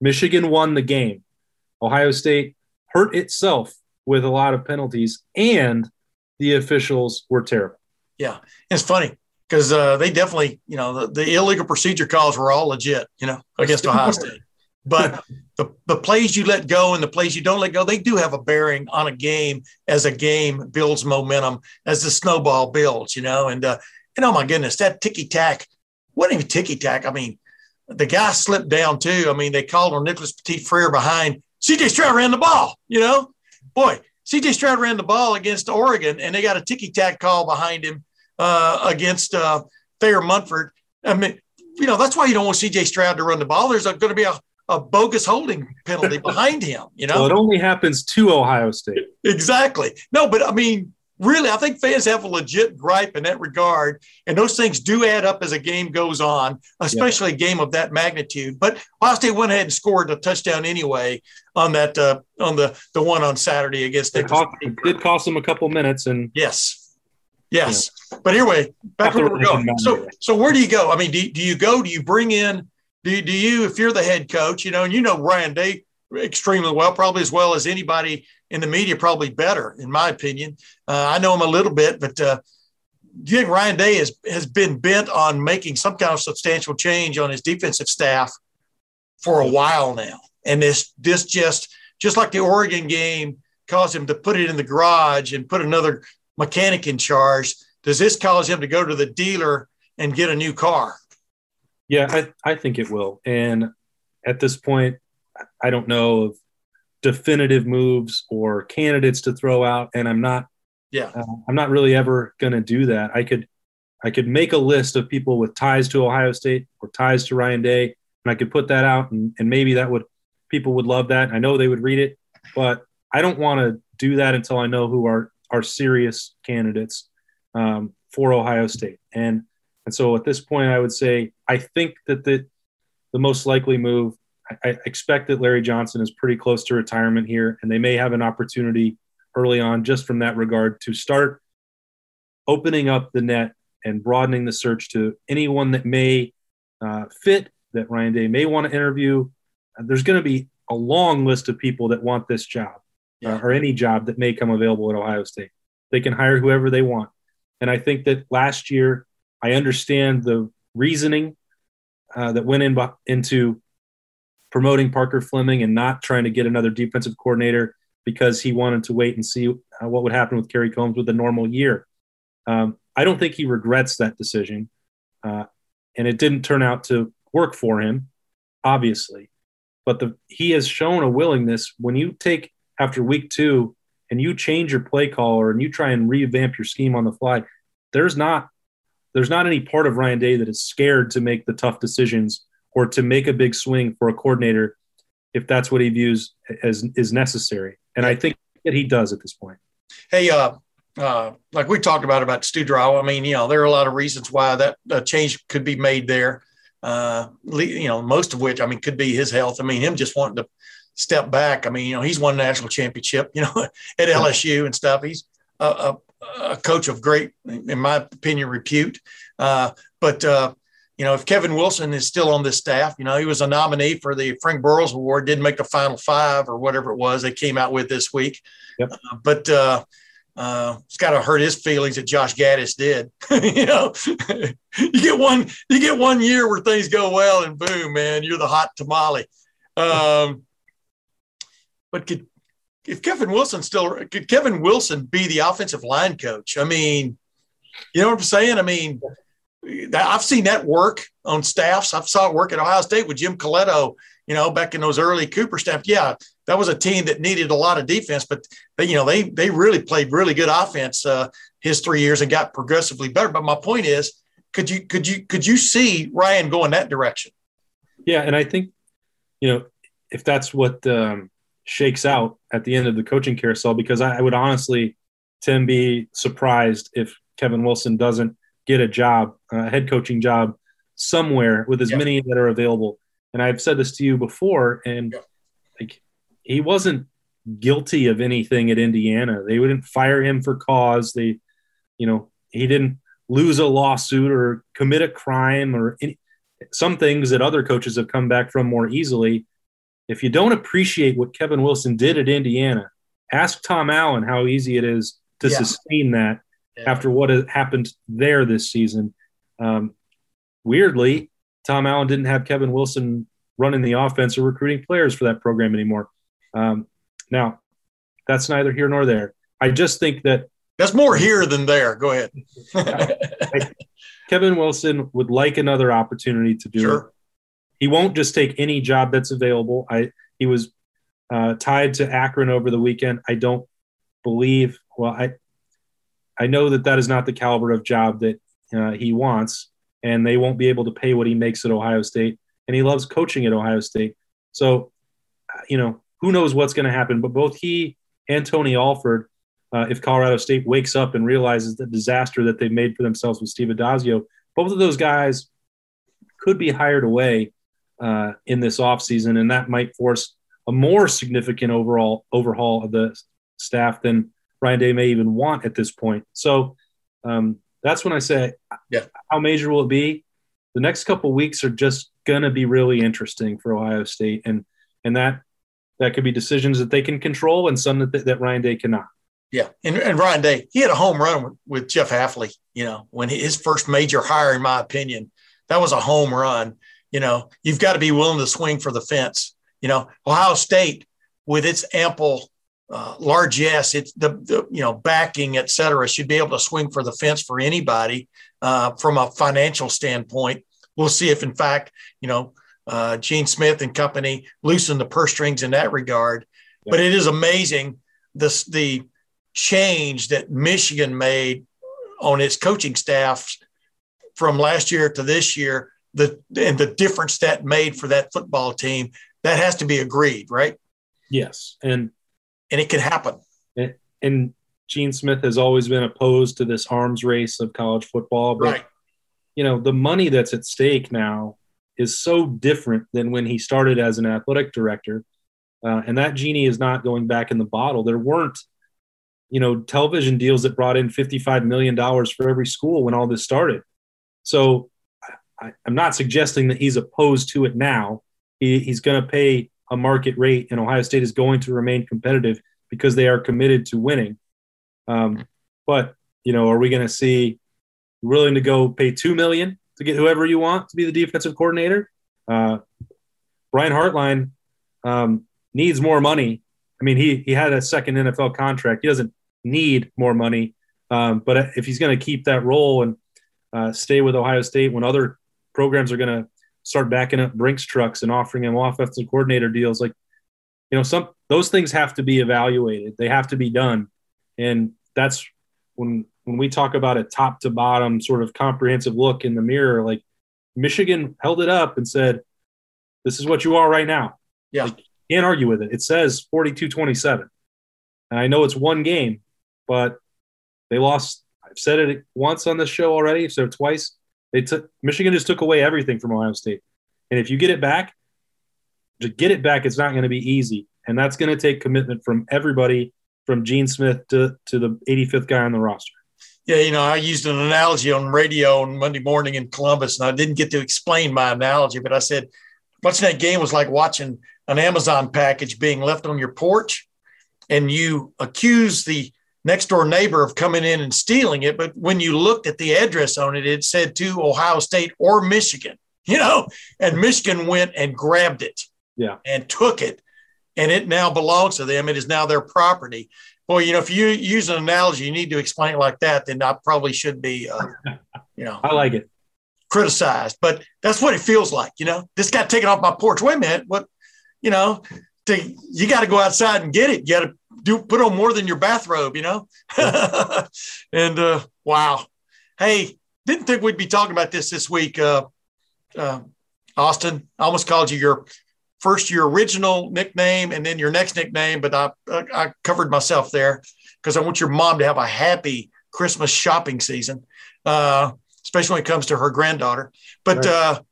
Michigan won the game. Ohio State hurt itself with a lot of penalties, and the officials were terrible. Yeah, it's funny because uh, they definitely, you know, the, the illegal procedure calls were all legit, you know, against Ohio State. But the, the plays you let go and the plays you don't let go, they do have a bearing on a game as a game builds momentum, as the snowball builds, you know. And, uh, and oh, my goodness, that ticky-tack, wasn't even ticky-tack. I mean, the guy slipped down, too. I mean, they called on Nicholas Petit-Frere behind. C J Stroud ran the ball, you know. Boy, C J. Stroud ran the ball against Oregon, and they got a ticky-tack call behind him uh, against uh, Thayer Munford. I mean, you know, that's why you don't want C J. Stroud to run the ball. There's going to be a, a bogus holding penalty behind him, you know. Well, it only happens to Ohio State. Exactly. No, but, I mean, really, I think fans have a legit gripe in that regard, and those things do add up as a game goes on, especially yeah. a game of that magnitude. But Ohio State went ahead and scored a touchdown anyway on that uh, on the, the one on Saturday against it cost, it did cost them a couple minutes. And yes, yes. You know, but anyway, back where we're going. So, so where do you go? I mean, do, do you go? Do you bring in? Do do you? If you're the head coach, you know, and you know Ryan Day extremely well, probably as well as anybody in the media, probably better, in my opinion. Uh, I know him a little bit, but uh, do you think Ryan Day has, has been bent on making some kind of substantial change on his defensive staff for a while now? And this this just just like the Oregon game caused him to put it in the garage and put another mechanic in charge, does this cause him to go to the dealer and get a new car? Yeah, I, I think it will. And at this point, I don't know of definitive moves or candidates to throw out. And I'm not, yeah, uh, I'm not really ever going to do that. I could, I could make a list of people with ties to Ohio State or ties to Ryan Day, and I could put that out, and, and maybe that would, people would love that. I know they would read it, but I don't want to do that until I know who are, are serious candidates um, for Ohio State. And, and so at this point, I would say, I think that the, the most likely move, I expect that Larry Johnson is pretty close to retirement here, and they may have an opportunity early on just from that regard to start opening up the net and broadening the search to anyone that may uh, fit, that Ryan Day may want to interview. There's going to be a long list of people that want this job yeah. uh, or any job that may come available at Ohio State. They can hire whoever they want. And I think that last year, I understand the reasoning uh, that went in, into promoting Parker Fleming and not trying to get another defensive coordinator because he wanted to wait and see what would happen with Kerry Combs with a normal year. Um, I don't think he regrets that decision. Uh, and it didn't turn out to work for him, obviously. But the, he has shown a willingness when you take after week two and you change your play caller and you try and revamp your scheme on the fly, there's not, there's not any part of Ryan Day that is scared to make the tough decisions or to make a big swing for a coordinator if that's what he views as is necessary. And I think that he does at this point. Hey, uh, uh, like we talked about, about Studrawa, I mean, you know, there are a lot of reasons why that uh, change could be made there. Uh, you know, most of which, I mean, could be his health. I mean, him just wanting to step back. I mean, you know, he's won a national championship, you know, at L S U and stuff. He's a, a, a coach of great, in my opinion, repute. Uh, but, uh, You know, if Kevin Wilson is still on this staff, you know, he was a nominee for the Frank Burroughs Award, didn't make the Final Five or whatever it was they came out with this week. Yep. Uh, but uh, uh, it's got to hurt his feelings that Josh Gaddis did. You know, you get one you get one year where things go well and boom, man, you're the hot tamale. Um, but could if Kevin Wilson still – could Kevin Wilson be the offensive line coach? I mean, you know what I'm saying? I mean – I've seen that work on staffs. I saw it work at Ohio State with Jim Coletto, you know, back in those early Cooper staff. Yeah, that was a team that needed a lot of defense, but they, you know, they they really played really good offense uh, his three years and got progressively better. But my point is, could you could you could you see Ryan going that direction? Yeah, and I think, you know, if that's what um, shakes out at the end of the coaching carousel, because I, I would honestly, Tim, be surprised if Kevin Wilson doesn't get a job, a head coaching job somewhere with as yeah. many that are available. And I've said this to you before, and yeah. like he wasn't guilty of anything at Indiana. They wouldn't fire him for cause. They, you know, he didn't lose a lawsuit or commit a crime or any, some things that other coaches have come back from more easily. If you don't appreciate what Kevin Wilson did at Indiana, ask Tom Allen how easy it is to yeah. sustain that. Yeah. After what happened there this season. Um, weirdly, Tom Allen didn't have Kevin Wilson running the offense or recruiting players for that program anymore. Um, now, that's neither here nor there. I just think that – That's more here than there. Go ahead. I, I, Kevin Wilson would like another opportunity to do sure. it. He won't just take any job that's available. I He was uh, tied to Akron over the weekend. I don't believe – well, I I know that that is not the caliber of job that uh, he wants, and they won't be able to pay what he makes at Ohio State, and he loves coaching at Ohio State. So, you know, who knows what's going to happen, but both he and Tony Alford, uh, if Colorado State wakes up and realizes the disaster that they've made for themselves with Steve Adazio, both of those guys could be hired away uh, in this offseason, and that might force a more significant overall overhaul of the staff than Ryan Day may even want at this point. So um, that's when I say, yeah. How major will it be? The next couple of weeks are just going to be really interesting for Ohio State, and and that that could be decisions that they can control and some that, that Ryan Day cannot. Yeah, and, and Ryan Day, he had a home run with, with Jeff Hafley, you know, when his first major hire, in my opinion, that was a home run. You know, you've got to be willing to swing for the fence. You know, Ohio State, with its ample uh, largesse, it's the, the you know backing, et cetera, should be able to swing for the fence for anybody uh, from a financial standpoint. We'll see if, in fact, you know, uh, Gene Smith and company loosen the purse strings in that regard. Yeah. But it is amazing this the change that Michigan made on its coaching staff from last year to this year, the and the difference that made for that football team. That has to be agreed, right? Yes, and and it can happen. And, and Gene Smith has always been opposed to this arms race of college football, but right. You know, the money that's at stake now is so different than when he started as an athletic director, uh, and that genie is not going back in the bottle. There weren't, you know, television deals that brought in fifty-five million dollars for every school when all this started. So I, I'm not suggesting that he's opposed to it now. He, he's going to pay a market rate, and Ohio State is going to remain competitive because they are committed to winning. Um, but, you know, are we going to see willing to go pay two million dollars to get whoever you want to be the defensive coordinator? Uh, Brian Hartline um, needs more money. I mean, he he had a second N F L contract. He doesn't need more money. Um, but if he's going to keep that role and uh, stay with Ohio State when other programs are going to start backing up Brinks trucks and offering him offensive coordinator deals, like, you know, some those things have to be evaluated. They have to be done. And that's when when we talk about a top to bottom sort of comprehensive look in the mirror, like Michigan held it up and said, this is what you are right now. Yeah. Like, can't argue with it. It says forty-two twenty-seven. And I know it's one game, but they lost. I've said it once on this show already, so twice. They took Michigan just took away everything from Ohio State. And if you get it back, to get it back, it's not going to be easy. And that's going to take commitment from everybody, from Gene Smith to, to the eighty-fifth guy on the roster. Yeah, you know, I used an analogy on radio on Monday morning in Columbus, and I didn't get to explain my analogy, but I said watching that game was like watching an Amazon package being left on your porch, and you accuse the next door neighbor of coming in and stealing it. But when you looked at the address on it, it said to Ohio State or Michigan, you know, and Michigan went and grabbed it yeah. and took it, and it now belongs to them. It is now their property. Boy, you know, if you use an analogy, you need to explain it like that, then I probably should be, uh, you know. I like it. Criticized. But that's what it feels like, you know. This got taken off my porch. Wait a minute. What, you know, to, you got to go outside and get it. You got to do put on more than your bathrobe, you know. and uh, wow, hey, didn't think we'd be talking about this this week, uh, uh, Austin. I almost called you your first your original nickname and then your next nickname, but I I, I covered myself there because I want your mom to have a happy Christmas shopping season, uh, especially when it comes to her granddaughter. But right. uh,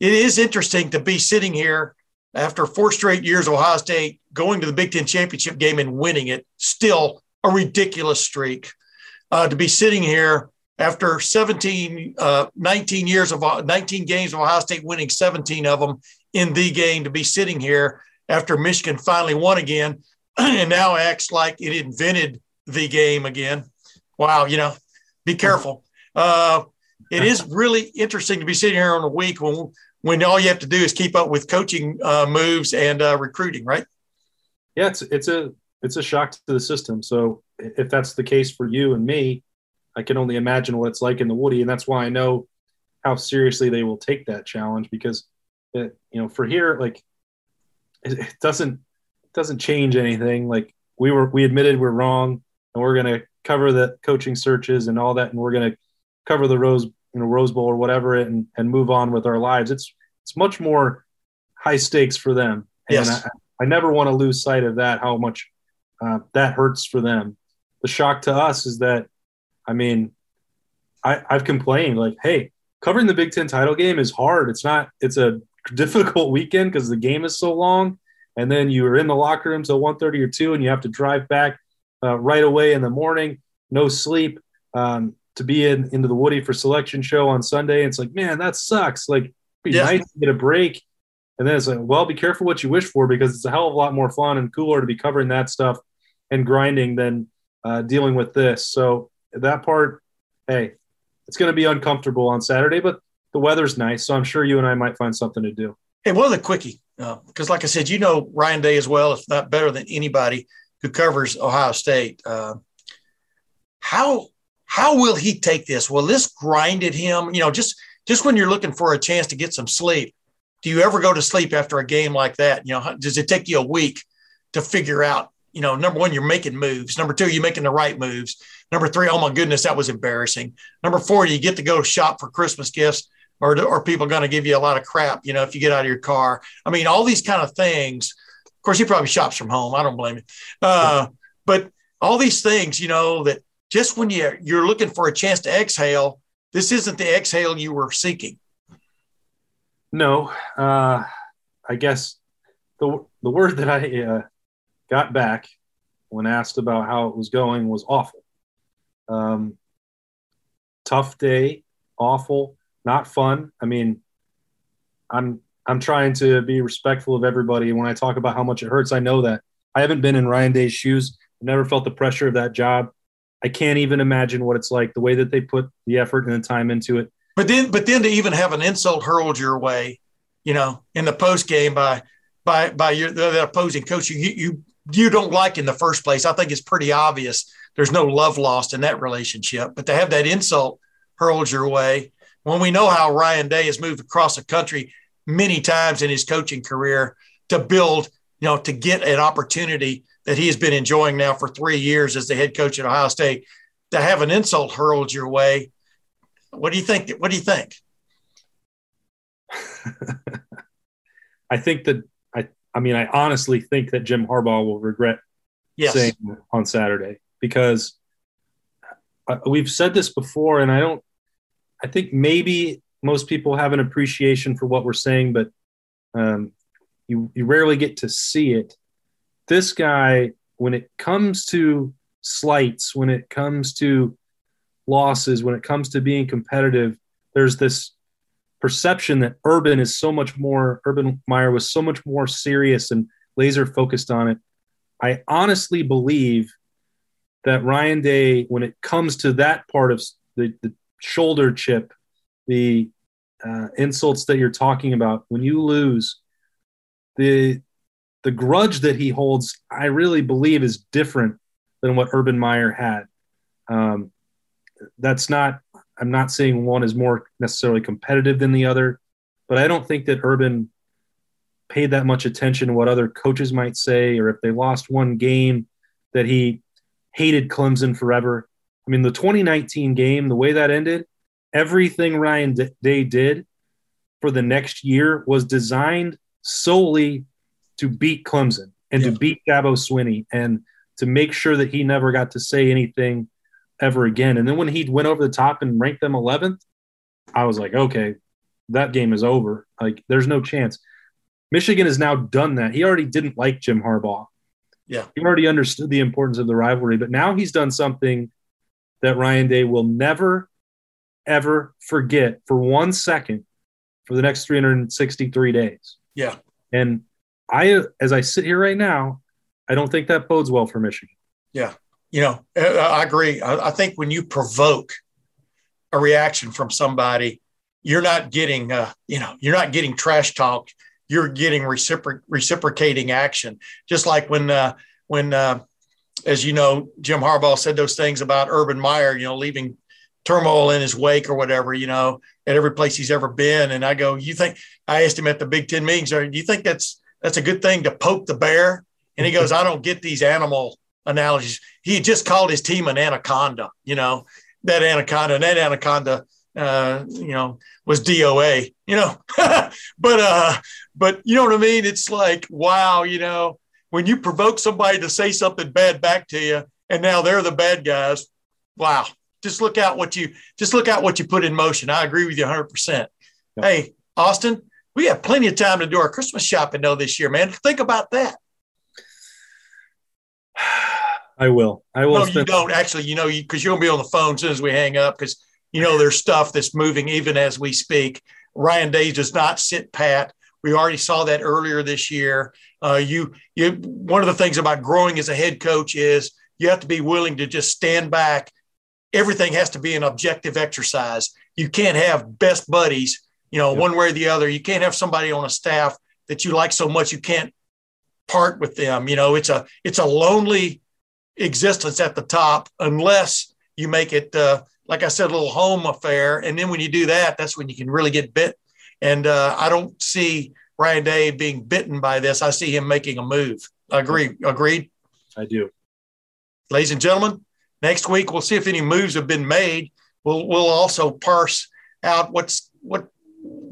it is interesting to be sitting here. After four straight years, Ohio State going to the Big Ten championship game and winning it, still a ridiculous streak. Uh, to be sitting here after seventeen, uh, nineteen years of nineteen games of Ohio State winning seventeen of them in the game, to be sitting here after Michigan finally won again and now acts like it invented the game again. Wow, you know, be careful. Uh, it is really interesting to be sitting here on a week when we'll, when all you have to do is keep up with coaching uh, moves and uh, recruiting, right? Yeah, it's it's a it's a shock to the system. So if that's the case for you and me, I can only imagine what it's like in the Woody, and that's why I know how seriously they will take that challenge because, it, you know, for here, like it, it doesn't it doesn't change anything. Like we were we admitted we're wrong. and we're going to cover the coaching searches and all that, and we're going to cover the Rose, you know, Rose Bowl or whatever, and and move on with our lives. It's it's much more high stakes for them. And yes. I, I never want to lose sight of that, how much uh, that hurts for them. The shock to us is that, I mean, I, I've complained like, hey, covering the Big Ten title game is hard. It's not – it's a difficult weekend because the game is so long, and then you are in the locker room till one thirty or two, and you have to drive back uh, right away in the morning, no sleep, um, to be in into the Woody for selection show on Sunday. It's like, man, that sucks. Like, it'd be yeah. nice to get a break. And then it's like, well, be careful what you wish for, because it's a hell of a lot more fun and cooler to be covering that stuff and grinding than uh, dealing with this. So that part, hey, it's going to be uncomfortable on Saturday, but the weather's nice, so I'm sure you and I might find something to do. Hey, one other quickie, because uh, like I said, you know Ryan Day as well, if not better than anybody who covers Ohio State. Uh, how how will he take this? Will this grind at him? You know, just just when you're looking for a chance to get some sleep, do you ever go to sleep after a game like that? You know, does it take you a week to figure out, you know, number one, you're making moves. Number two, you're making the right moves. Number three, oh, my goodness, that was embarrassing. Number four, you get to go shop for Christmas gifts, or are people going to give you a lot of crap, you know, if you get out of your car? I mean, all these kind of things. Of course, he probably shops from home. I don't blame him. Uh, but all these things, you know, that just when you're, you're looking for a chance to exhale, this isn't the exhale you were seeking. No, uh, I guess the the word that I uh, got back when asked about how it was going was awful. Um, tough day, awful, not fun. I mean, I'm I'm trying to be respectful of everybody. When I talk about how much it hurts, I know that. I haven't been in Ryan Day's shoes. I've never felt the pressure of that job. I can't even imagine what it's like, the way that they put the effort and the time into it. But then, but then to even have an insult hurled your way, you know, in the post game by by by your the opposing coach you you you don't like in the first place. I think it's pretty obvious there's no love lost in that relationship. But to have that insult hurled your way, when we know how Ryan Day has moved across the country many times in his coaching career to build, you know, to get an opportunity that he has been enjoying now for three years as the head coach at Ohio State, to have an insult hurled your way. What do you think? What do you think? I think that I, I mean, I honestly think that Jim Harbaugh will regret yes. saying on Saturday, because we've said this before, and I don't, I think maybe most people have an appreciation for what we're saying, but um, you, you rarely get to see it. This guy, when it comes to slights, when it comes to losses, when it comes to being competitive, there's this perception that Urban is so much more, Urban Meyer was so much more serious and laser focused on it. I honestly believe that Ryan Day, when it comes to that part of the, the shoulder chip, the uh, insults that you're talking about, when you lose, the the grudge that he holds, I really believe is different than what Urban Meyer had. Um, That's not – I'm not saying one is more necessarily competitive than the other, but I don't think that Urban paid that much attention to what other coaches might say, or if they lost one game, that he hated Clemson forever. I mean, the twenty nineteen game, the way that ended, everything Ryan Day did for the next year was designed solely to beat Clemson and yeah. to beat Dabo Swinney and to make sure that he never got to say anything ever again. And then when he went over the top and ranked them eleventh, I was like, okay, that game is over. Like, there's no chance. Michigan has now done that. He already didn't like Jim Harbaugh. Yeah. He already understood the importance of the rivalry, but now he's done something that Ryan Day will never, ever forget for one second for the next three hundred sixty-three days. Yeah. And I, as I sit here right now, I don't think that bodes well for Michigan. Yeah. You know, I agree. I think when you provoke a reaction from somebody, you're not getting, uh, you know, you're not getting trash talk. You're getting recipro- reciprocating action. Just like when, uh, when, uh, as you know, Jim Harbaugh said those things about Urban Meyer, you know, leaving turmoil in his wake or whatever, you know, at every place he's ever been. And I go, you think, I asked him at the Big Ten meetings, do you think that's, that's a good thing to poke the bear? And he goes, I don't get these animal analogies. He just called his team an anaconda, you know, that anaconda, and that anaconda, uh, you know, was D O A, you know, but, uh, but you know what I mean? It's like, wow, you know, when you provoke somebody to say something bad back to you, and now they're the bad guys. Wow. Just look out what you, just look out what you put in motion. I agree with you one hundred percent. Yep. Hey, Austin, we have plenty of time to do our Christmas shopping though this year, man. Think about that. I will. I will. No, spend- you don't actually, you know, you, cause you'll be on the phone as soon as we hang up. Cause you know, there's stuff that's moving even as we speak. Ryan Day does not sit pat. We already saw that earlier this year. Uh, you, you, one of the things about growing as a head coach is you have to be willing to just stand back. Everything has to be an objective exercise. You can't have best buddies, you know, yep. one way or the other. You can't have somebody on a staff that you like so much you can't part with them. You know, it's a it's a lonely existence at the top unless you make it, uh, like I said, a little home affair. And then when you do that, that's when you can really get bit. And uh, I don't see Ryan Day being bitten by this. I see him making a move. Agree. Agreed? I do. Ladies and gentlemen, next week we'll see if any moves have been made. We'll we'll also parse out what's what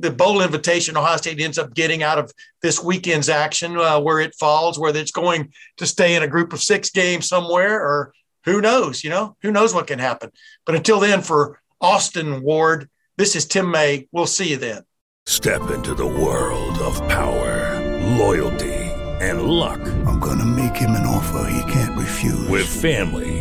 the bowl invitation Ohio State ends up getting out of this weekend's action, uh, where it falls, whether it's going to stay in a group of six game somewhere or who knows, you know, who knows what can happen. But until then, for Austin Ward, this is Tim May. We'll see you then. Step into the world of power, loyalty, and luck. I'm going to make him an offer he can't refuse. With family,